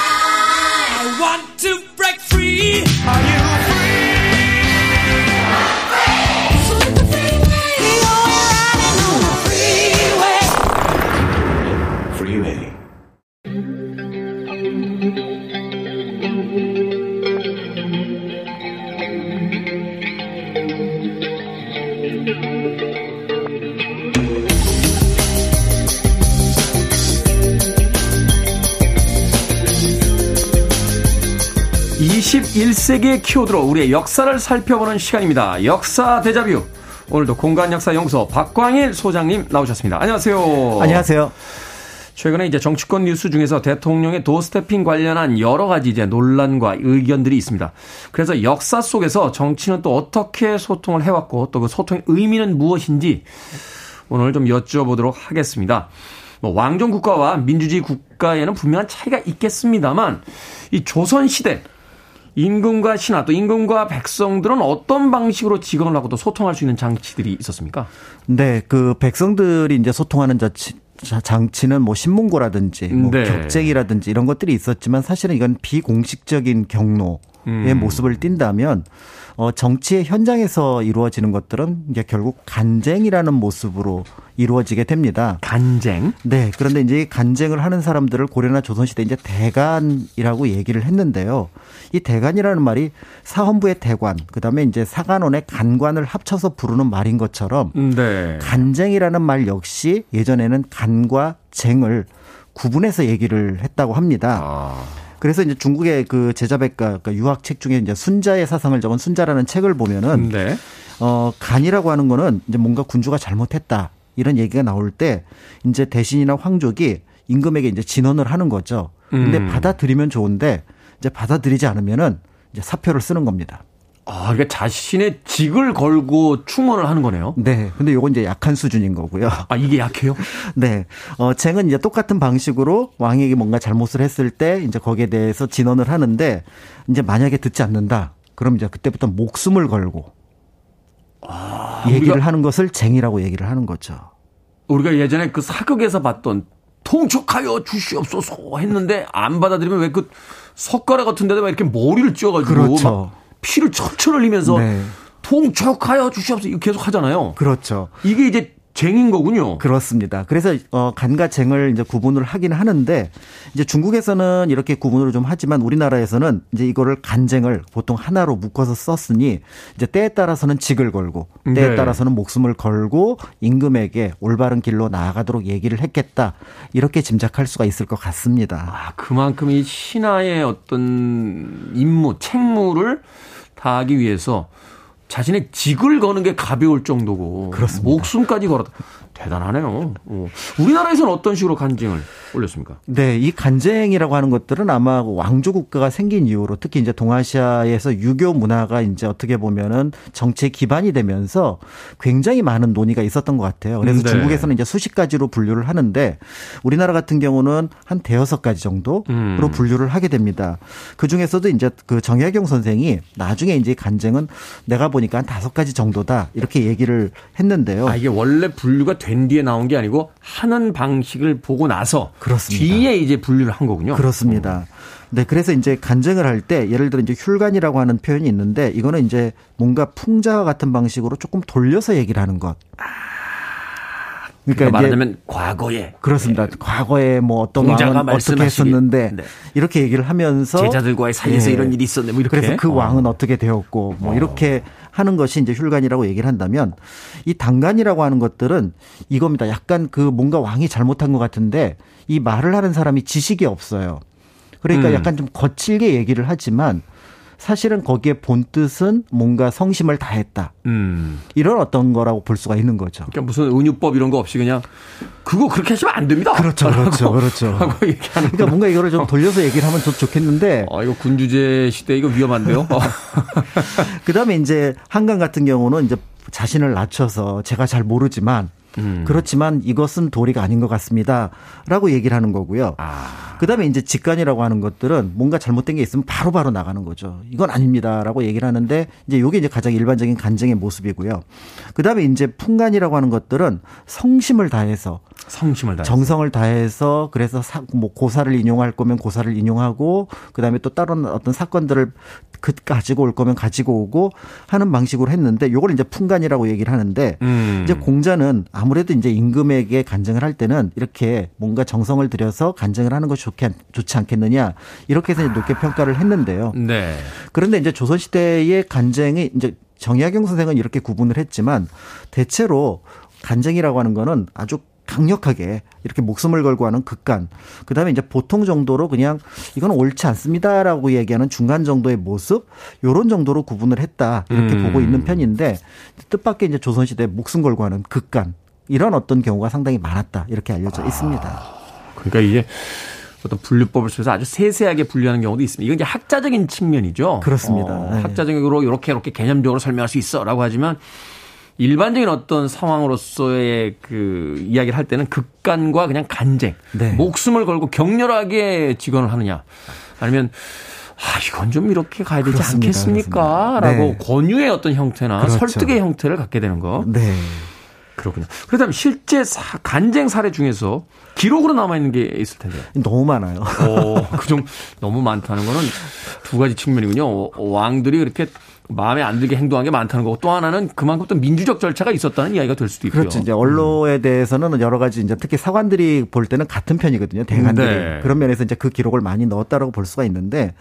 I want to break free. Are you? 21세기의 키워드로 우리의 역사를 살펴보는 시간입니다. 역사 데자뷰. 오늘도 공간역사연구소 박광일 소장님 나오셨습니다. 안녕하세요. 안녕하세요. 최근에 이제 정치권 뉴스 중에서 대통령의 도스태핑 관련한 여러 가지 이제 논란과 의견들이 있습니다. 그래서 역사 속에서 정치는 또 어떻게 소통을 해왔고 또 그 소통의 의미는 무엇인지 오늘 좀 여쭤보도록 하겠습니다. 뭐 왕정 국가와 민주주의 국가에는 분명한 차이가 있겠습니다만 이 조선시대 임금과 신하 또 임금과 백성들은 어떤 방식으로 직언을 하고 또 소통할 수 있는 장치들이 있었습니까? 네, 그 백성들이 이제 소통하는 장치는 뭐 신문고라든지 뭐 네. 격쟁이라든지 이런 것들이 있었지만 사실은 이건 비공식적인 경로의 모습을 띈다면 정치의 현장에서 이루어지는 것들은 이제 결국 간쟁이라는 모습으로 이루어지게 됩니다. 간쟁? 네. 그런데 이제 간쟁을 하는 사람들을 고려나 조선시대 이제 대간이라고 얘기를 했는데요. 이 대간이라는 말이 사헌부의 대관, 그 다음에 이제 사간원의 간관을 합쳐서 부르는 말인 것처럼 네. 간쟁이라는 말 역시 예전에는 간과 쟁을 구분해서 얘기를 했다고 합니다. 아. 그래서 이제 중국의 그 제자백가, 그러니까 유학책 중에 이제 순자의 사상을 적은 순자라는 책을 보면은, 네. 간이라고 하는 거는 이제 뭔가 군주가 잘못했다. 이런 얘기가 나올 때, 이제 대신이나 황족이 임금에게 이제 진언을 하는 거죠. 근데 받아들이면 좋은데, 이제 받아들이지 않으면은 이제 사표를 쓰는 겁니다. 아, 그러니까 자신의 직을 걸고 충언을 하는 거네요. 네. 근데 요건 이제 약한 수준인 거고요. 아, 이게 약해요? 네. 쟁은 이제 똑같은 방식으로 왕에게 뭔가 잘못을 했을 때 이제 거기에 대해서 진언을 하는데 이제 만약에 듣지 않는다. 그럼 이제 그때부터 목숨을 걸고 아, 얘기를 하는 것을 쟁이라고 얘기를 하는 거죠. 우리가 예전에 그 사극에서 봤던 통촉하여 주시옵소서 했는데 안 받아들이면 왜 그 석가래 같은 데다가 이렇게 머리를 찧어가지고 그렇죠. 피를 철철 흘리면서 네. 통촉하여 주시옵소서 이거 계속 하잖아요. 그렇죠. 이게 이제 쟁인 거군요. 그렇습니다. 그래서 간과 쟁을 이제 구분을 하긴 하는데 이제 중국에서는 이렇게 구분을 좀 하지만 우리나라에서는 이제 이거를 간쟁을 보통 하나로 묶어서 썼으니 이제 때에 따라서는 직을 걸고 때에 네. 따라서는 목숨을 걸고 임금에게 올바른 길로 나아가도록 얘기를 했겠다 이렇게 짐작할 수가 있을 것 같습니다. 아, 그만큼 이 신하의 어떤 임무, 책무를 다하기 위해서. 자신의 직을 거는 게 가벼울 정도고 그렇습니다. 목숨까지 걸었다. 대단하네요. 우리나라에서는 어떤 식으로 간쟁을 올렸습니까? 네, 이 간쟁이라고 하는 것들은 아마 왕조 국가가 생긴 이후로 특히 이제 동아시아에서 유교 문화가 이제 어떻게 보면은 정치의 기반이 되면서 굉장히 많은 논의가 있었던 것 같아요. 그래서 네. 중국에서는 이제 수십 가지로 분류를 하는데 우리나라 같은 경우는 한 대여섯 가지 정도로 분류를 하게 됩니다. 그 중에서도 이제 그 정약용 선생이 나중에 이제 간쟁은 내가 보니까 한 5가지 정도다 이렇게 얘기를 했는데요. 아, 이게 원래 분류가 된 뒤에 나온 게 아니고 하는 방식을 보고 나서 그렇습니다. 뒤에 이제 분류를 한 거군요. 그렇습니다. 네, 그래서 이제 간쟁을 할 때 예를 들어 이제 휼간이라고 하는 표현이 있는데 이거는 이제 뭔가 풍자와 같은 방식으로 조금 돌려서 얘기를 하는 것. 그러니까 말하자면 과거에 그렇습니다. 네. 과거에 뭐 어떤 왕은 어떻게 했었는데 네. 이렇게 얘기를 하면서 제자들과의 사이에서 네. 이런 일이 있었네. 뭐 이렇게. 그래서 그 왕은 어떻게 되었고 뭐 이렇게 하는 것이 이제 휼간이라고 얘기를 한다면 이 당간이라고 하는 것들은 이겁니다. 약간 그 뭔가 왕이 잘못한 것 같은데 이 말을 하는 사람이 지식이 없어요. 그러니까 약간 좀 거칠게 얘기를 하지만. 사실은 거기에 본 뜻은 뭔가 성심을 다했다. 이런 어떤 거라고 볼 수가 있는 거죠. 그러니까 무슨 은유법 이런 거 없이 그냥 그거 그렇게 하시면 안 됩니다. 그렇죠, 그렇죠, 그렇죠. 그러니까 뭔가 이거를 좀 돌려서 얘기를 하면 좋겠는데. 아, 이거 군주제 시대 이거 위험한데요. 그다음에 이제 한강 같은 경우는 이제 자신을 낮춰서 제가 잘 모르지만. 그렇지만 이것은 도리가 아닌 것 같습니다라고 얘기를 하는 거고요. 아. 그다음에 이제 직간이라고 하는 것들은 뭔가 잘못된 게 있으면 바로바로 나가는 거죠. 이건 아닙니다라고 얘기를 하는데 이제 이게 이제 가장 일반적인 간쟁의 모습이고요. 그다음에 이제 풍간이라고 하는 것들은 성심을 다해서 정성을 다해서 그래서 뭐 고사를 인용할 거면 고사를 인용하고 그다음에 또 다른 어떤 사건들을 가지고 올 거면 가지고 오고 하는 방식으로 했는데 요걸 이제 풍간이라고 얘기를 하는데 이제 공자는 아무래도 이제 임금에게 간쟁을 할 때는 이렇게 뭔가 정성을 들여서 간쟁을 하는 것이 좋지 않겠느냐 이렇게 해서 높게 평가를 했는데요. 네. 그런데 이제 조선 시대의 간쟁이 이제 정약용 선생은 이렇게 구분을 했지만 대체로 간쟁이라고 하는 거는 아주 강력하게 이렇게 목숨을 걸고 하는 극단, 그다음에 이제 보통 정도로 그냥 이건 옳지 않습니다라고 얘기하는 중간 정도의 모습, 이런 정도로 구분을 했다 이렇게 보고 있는 편인데, 뜻밖의 이제 조선시대 목숨 걸고 하는 극단, 이런 어떤 경우가 상당히 많았다 이렇게 알려져 있습니다. 그러니까 이게 어떤 분류법을 쓰면서 아주 세세하게 분류하는 경우도 있습니다. 이건 이제 학자적인 측면이죠. 그렇습니다. 네. 학자적으로 이렇게 개념적으로 설명할 수 있어라고 하지만, 일반적인 어떤 상황으로서의 그 이야기를 할 때는 극단과 그냥 간쟁, 네, 목숨을 걸고 격렬하게 직언을 하느냐, 아니면 이건 좀 이렇게 가야 되지 않겠습니까? 라고, 네, 권유의 어떤 형태나, 그렇죠, 설득의 형태를 갖게 되는 거. 네. 그렇군요. 그렇다면 실제 간쟁 사례 중에서 기록으로 남아있는 게 있을 텐데요. 너무 많아요. 너무 많다는 거는 두 가지 측면이군요. 왕들이 그렇게 마음에 안 들게 행동한 게 많다는 거고, 또 하나는 그만큼 또 민주적 절차가 있었다는 이야기가 될 수도 있고요. 그렇죠. 이제 언론에 대해서는 여러 가지 이제 특히 사관들이 볼 때는 같은 편이거든요. 대관들이. 네. 그런 면에서 이제 그 기록을 많이 넣었다라고 볼 수가 있는데,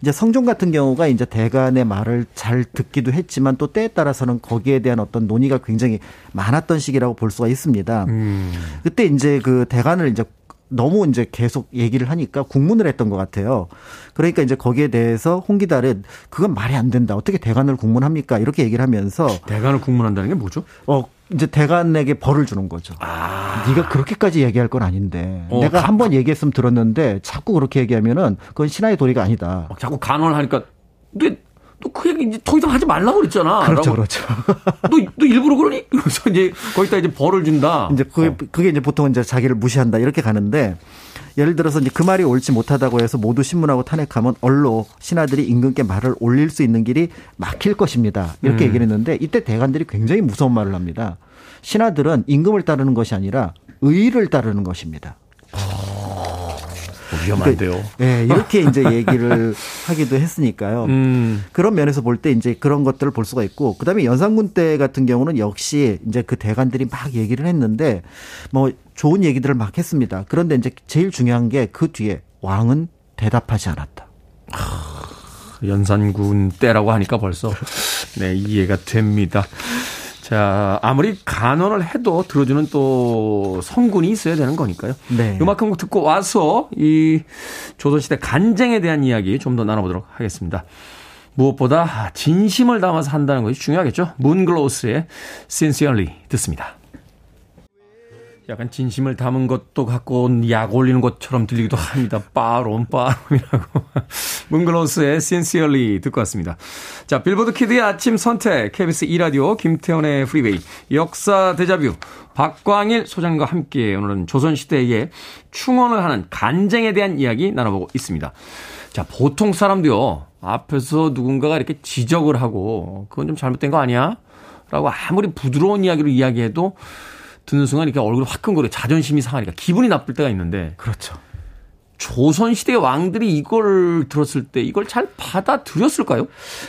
이제 성종 같은 경우가 이제 대관의 말을 잘 듣기도 했지만 또 때에 따라서는 거기에 대한 어떤 논의가 굉장히 많았던 시기라고 볼 수가 있습니다. 그때 이제 그 대관을 이제 너무 이제 계속 얘기를 하니까 국문을 했던 것 같아요. 그러니까 이제 거기에 대해서 홍기달은 그건 말이 안 된다, 어떻게 대관을 국문합니까? 이렇게 얘기를 하면서. 대관을 국문한다는 게 뭐죠? 이제 대관에게 벌을 주는 거죠. 네가 그렇게까지 얘기할 건 아닌데, 내가 한번 얘기했으면 들었는데 자꾸 그렇게 얘기하면은 그건 신하의 도리가 아니다. 자꾸 간언을 하니까, 근데 너 그 얘기 이제 더 이상 하지 말라고 그랬잖아. 그렇죠. 너 일부러 그러니? 그래서 이제 거기다 이제 벌을 준다. 이제 그게 이제 보통 이제 자기를 무시한다 이렇게 가는데, 예를 들어서 이제 그 말이 옳지 못하다고 해서 모두 신문하고 탄핵하면 언로 신하들이 임금께 말을 올릴 수 있는 길이 막힐 것입니다. 이렇게 얘기를 했는데, 이때 대관들이 굉장히 무서운 말을 합니다. 신하들은 임금을 따르는 것이 아니라 의를 따르는 것입니다. 위험한데요. 네, 이렇게 이제 얘기를 하기도 했으니까요. 그런 면에서 볼 때 이제 그런 것들을 볼 수가 있고, 그다음에 연산군 때 같은 경우는 역시 이제 그 대관들이 막 얘기를 했는데 뭐 좋은 얘기들을 막 했습니다. 그런데 이제 제일 중요한 게 그 뒤에 왕은 대답하지 않았다. 연산군 때라고 하니까 벌써 네, 이해가 됩니다. 자, 아무리 간언을 해도 들어주는 또 성군이 있어야 되는 거니까요. 네. 이만큼 듣고 와서 이 조선시대 간쟁에 대한 이야기 좀 더 나눠보도록 하겠습니다. 무엇보다 진심을 담아서 한다는 것이 중요하겠죠. 문글로스의 Sincerely 듣습니다. 약간 진심을 담은 것도 갖고 약 올리는 것처럼 들리기도 합니다. 빠롬이라고. 문글로스의 Sincerely 듣고 왔습니다. 자, 빌보드 키드의 아침 선택, KBS 2라디오 김태원의 프리웨이, 역사 데자뷰, 박광일 소장과 함께 오늘은 조선시대에 충언을 하는 간쟁에 대한 이야기 나눠보고 있습니다. 자, 보통 사람도요, 앞에서 누군가가 이렇게 지적을 하고 그건 좀 잘못된 거 아니야? 라고 아무리 부드러운 이야기로 이야기해도 듣는 순간 이렇게 얼굴이 화끈거려, 자존심이 상하니까 기분이 나쁠 때가 있는데. 그렇죠. 조선시대 왕들이 이걸 들었을 때 이걸 잘 받아들였을까요?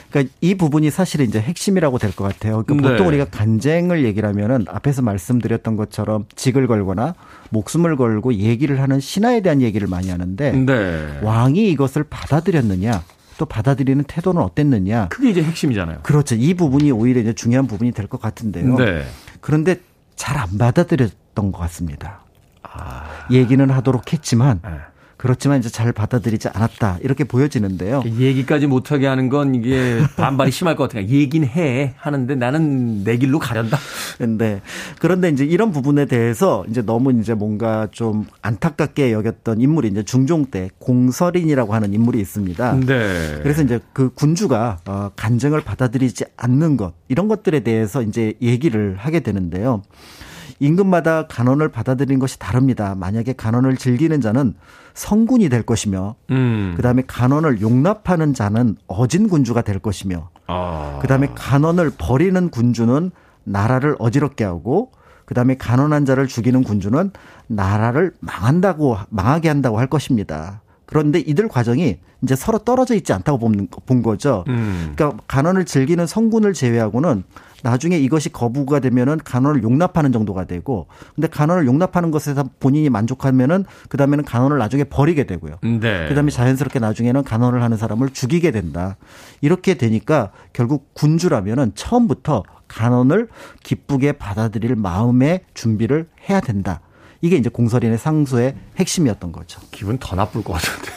그러니까 이 부분이 사실은 이제 핵심이라고 될 것 같아요. 그러니까 보통 우리가 간쟁을 얘기를 하면은 앞에서 말씀드렸던 것처럼 직을 걸거나 목숨을 걸고 얘기를 하는 신하에 대한 얘기를 많이 하는데, 네, 왕이 이것을 받아들였느냐, 또 받아들이는 태도는 어땠느냐. 그게 이제 핵심이잖아요. 그렇죠. 이 부분이 오히려 이제 중요한 부분이 될 것 같은데요. 네. 그런데 잘 안 받아들였던 것 같습니다. 얘기는 하도록 했지만, 그렇지만 이제 잘 받아들이지 않았다 이렇게 보여지는데요. 얘기까지 못하게 하는 건 이게 반발이 심할 것 같아요. 얘긴 해 하는데 나는 내 길로 가련다. 네. 그런데 이제 이런 부분에 대해서 이제 너무 이제 뭔가 좀 안타깝게 여겼던 인물이 이제 중종 때 공설인이라고 하는 인물이 있습니다. 네. 그래서 이제 그 군주가 간쟁을 받아들이지 않는 것, 이런 것들에 대해서 이제 얘기를 하게 되는데요. 임금마다 간언을 받아들이는 것이 다릅니다. 만약에 간언을 즐기는 자는 성군이 될 것이며, 그다음에 간언을 용납하는 자는 어진 군주가 될 것이며, 그다음에 간언을 버리는 군주는 나라를 어지럽게 하고, 그다음에 간언한 자를 죽이는 군주는 나라를 망하게 한다고 할 것입니다. 그런데 이들 과정이 이제 서로 떨어져 있지 않다고 본 거죠. 그러니까 간언을 즐기는 성군을 제외하고는 나중에 이것이 거부가 되면은 간언을 용납하는 정도가 되고, 근데 간언을 용납하는 것에서 본인이 만족하면은 그 다음에는 간언을 나중에 버리게 되고요. 네. 그 다음에 자연스럽게 나중에는 간언을 하는 사람을 죽이게 된다. 이렇게 되니까 결국 군주라면은 처음부터 간언을 기쁘게 받아들일 마음의 준비를 해야 된다. 이게 이제 공설인의 상소의 핵심이었던 거죠. 기분 더 나쁠 것 같은데요.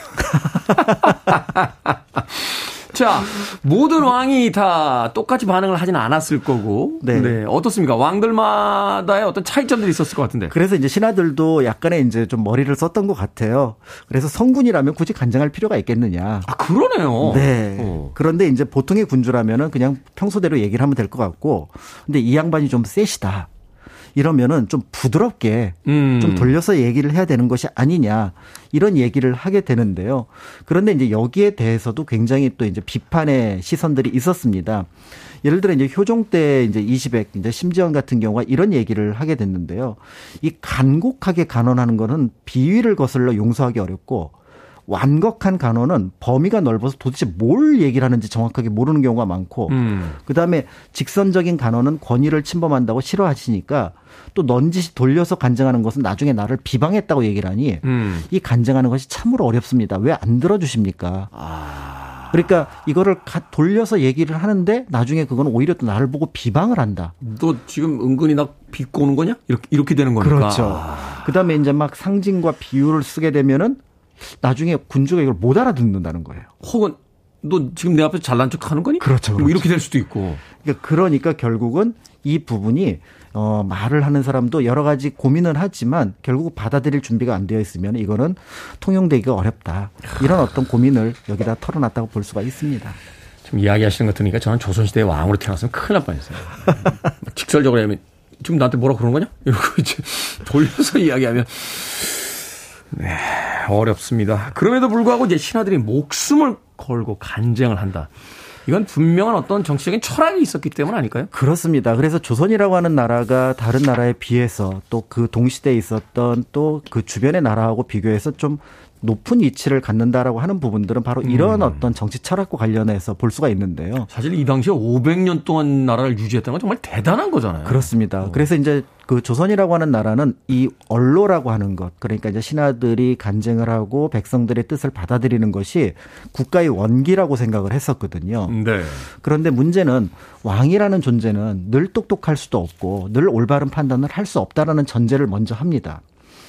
자, 모든 왕이 다 똑같이 반응을 하진 않았을 거고. 네. 네. 어떻습니까? 왕들마다의 어떤 차이점들이 있었을 것 같은데. 그래서 이제 신하들도 약간의 이제 좀 머리를 썼던 것 같아요. 그래서 성군이라면 굳이 간장할 필요가 있겠느냐. 아, 그러네요. 네. 그런데 이제 보통의 군주라면은 그냥 평소대로 얘기를 하면 될 것 같고. 근데 이 양반이 좀 세시다. 이러면은 좀 부드럽게 좀 돌려서 얘기를 해야 되는 것이 아니냐 이런 얘기를 하게 되는데요. 그런데 이제 여기에 대해서도 굉장히 또 이제 비판의 시선들이 있었습니다. 예를 들어 이제 효종 때 이제 이시백 이제 심지원 같은 경우가 이런 얘기를 하게 됐는데요. 이 간곡하게 간언하는 거는 비위를 거슬러 용서하기 어렵고 완곡한 간언은 범위가 넓어서 도대체 뭘 얘기를 하는지 정확하게 모르는 경우가 많고 그다음에 직선적인 간언은 권위를 침범한다고 싫어하시니까 또 넌지시 돌려서 간증하는 것은 나중에 나를 비방했다고 얘기를 하니 이 간증하는 것이 참으로 어렵습니다. 왜 안 들어주십니까? 아. 그러니까 이거를 돌려서 얘기를 하는데 나중에 그건 오히려 또 나를 보고 비방을 한다. 너 지금 은근히 나 비꼬는 오는 거냐? 이렇게 되는 거니까. 그렇죠. 아. 그다음에 이제 막 상징과 비유를 쓰게 되면은 나중에 군주가 이걸 못 알아듣는다는 거예요. 혹은 너 지금 내 앞에서 잘난 척하는 거니? 그렇죠. 그렇죠. 이렇게 될 수도 있고. 그러니까 결국은 이 부분이 말을 하는 사람도 여러 가지 고민은 하지만 결국 받아들일 준비가 안 되어 있으면 이거는 통용되기가 어렵다. 이런 어떤 고민을 여기다 털어놨다고 볼 수가 있습니다. 지금 이야기하시는 것 들으니까 저는 조선시대의 왕으로 태어났으면 큰일 날 뻔했어요. 직설적으로 하면 지금 나한테 뭐라 그러는 거냐? 이러고 이제 돌려서 이야기하면. 네, 어렵습니다. 그럼에도 불구하고 이제 신하들이 목숨을 걸고 간쟁을 한다. 이건 분명한 어떤 정치적인 철학이 있었기 때문 아닐까요? 그렇습니다. 그래서 조선이라고 하는 나라가 다른 나라에 비해서 또 그 동시대에 있었던 또 그 주변의 나라하고 비교해서 좀 높은 위치를 갖는다라고 하는 부분들은 바로 이런 어떤 정치 철학과 관련해서 볼 수가 있는데요. 사실 이 당시에 500년 동안 나라를 유지했다는 건 정말 대단한 거잖아요. 그렇습니다. 그래서 이제 그 조선이라고 하는 나라는 이 언로라고 하는 것, 그러니까 이제 신하들이 간쟁을 하고 백성들의 뜻을 받아들이는 것이 국가의 원기라고 생각을 했었거든요. 네. 그런데 문제는 왕이라는 존재는 늘 똑똑할 수도 없고 늘 올바른 판단을 할 수 없다라는 전제를 먼저 합니다.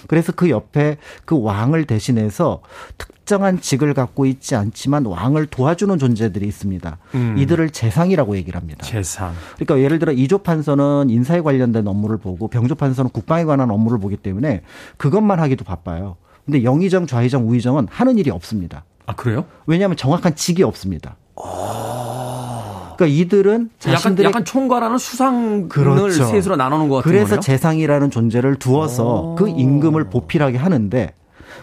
그래서 그 옆에 그 왕을 대신해서 특정한 직을 갖고 있지 않지만 왕을 도와주는 존재들이 있습니다. 이들을 재상이라고 얘기를 합니다. 재상. 그러니까 예를 들어 이조판서는 인사에 관련된 업무를 보고 병조판서는 국방에 관한 업무를 보기 때문에 그것만 하기도 바빠요. 근데 영의정, 좌의정, 우의정은 하는 일이 없습니다. 아, 그래요? 왜냐하면 정확한 직이 없습니다. 그러니까 이들은 자신들의 약간 총괄하는 수상을 그렇죠. 셋으로 나누는 것 같은 거예요. 그래서 재상이라는 존재를 두어서 그 임금을 보필하게 하는데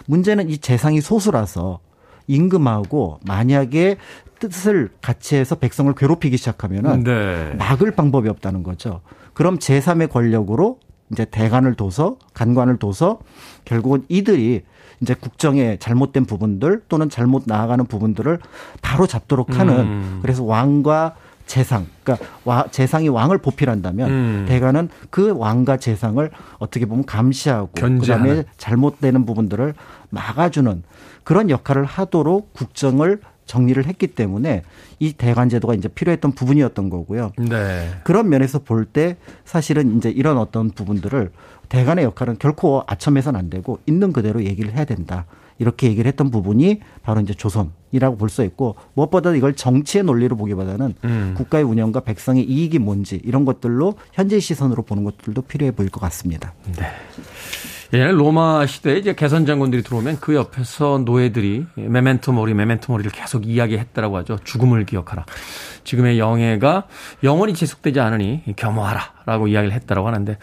문제는 이 재상이 소수라서 임금하고 만약에 뜻을 같이 해서 백성을 괴롭히기 시작하면은 네. 막을 방법이 없다는 거죠. 그럼 제3의 권력으로 이제 대간을 둬서 간관을 둬서 결국은 이들이 이제 국정의 잘못된 부분들 또는 잘못 나아가는 부분들을 바로 잡도록 하는 그래서 왕과 재상, 그러니까 재상이 왕을 보필한다면 대간은 그 왕과 재상을 어떻게 보면 감시하고 견제하는. 그다음에 잘못되는 부분들을 막아주는 그런 역할을 하도록 국정을 정리를 했기 때문에 이 대관 제도가 이제 필요했던 부분이었던 거고요. 네. 그런 면에서 볼 때 사실은 이제 이런 어떤 부분들을 대관의 역할은 결코 아첨해서는 안 되고 있는 그대로 얘기를 해야 된다. 이렇게 얘기를 했던 부분이 바로 이제 조선이라고 볼 수 있고 무엇보다 이걸 정치의 논리로 보기보다는 국가의 운영과 백성의 이익이 뭔지 이런 것들로 현재의 시선으로 보는 것들도 필요해 보일 것 같습니다. 네. 예전에 로마 시대에 이제 개선 장군들이 들어오면 그 옆에서 노예들이 메멘토 모리, 메멘토 모리를 계속 이야기했다라고 하죠. 죽음을 기억하라. 지금의 영예가 영원히 지속되지 않으니 겸허하라라고 이야기를 했다라고 하는데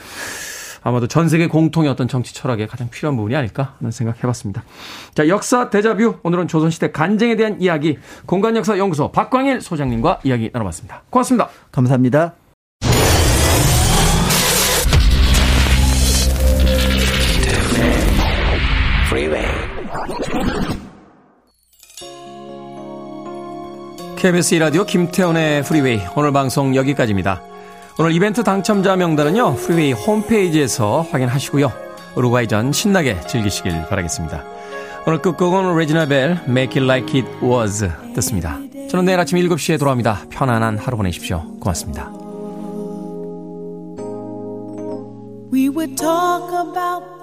아마도 전 세계 공통의 어떤 정치 철학에 가장 필요한 부분이 아닐까 하는 생각해봤습니다. 자, 역사 데자뷰. 오늘은 조선시대 간쟁에 대한 이야기 공간역사연구소 박광일 소장님과 이야기 나눠봤습니다. 고맙습니다. 감사합니다. KBS 2라디오 김태훈의 프리웨이 오늘 방송 여기까지입니다. 오늘 이벤트 당첨자 명단은요 프리웨이 홈페이지에서 확인하시고요. 우루과이전 신나게 즐기시길 바라겠습니다. 오늘 끝곡은 레지나 벨 Make It Like It Was 듣습니다. 저는 내일 아침 7시에 돌아옵니다. 편안한 하루 보내십시오. 고맙습니다. We would talk about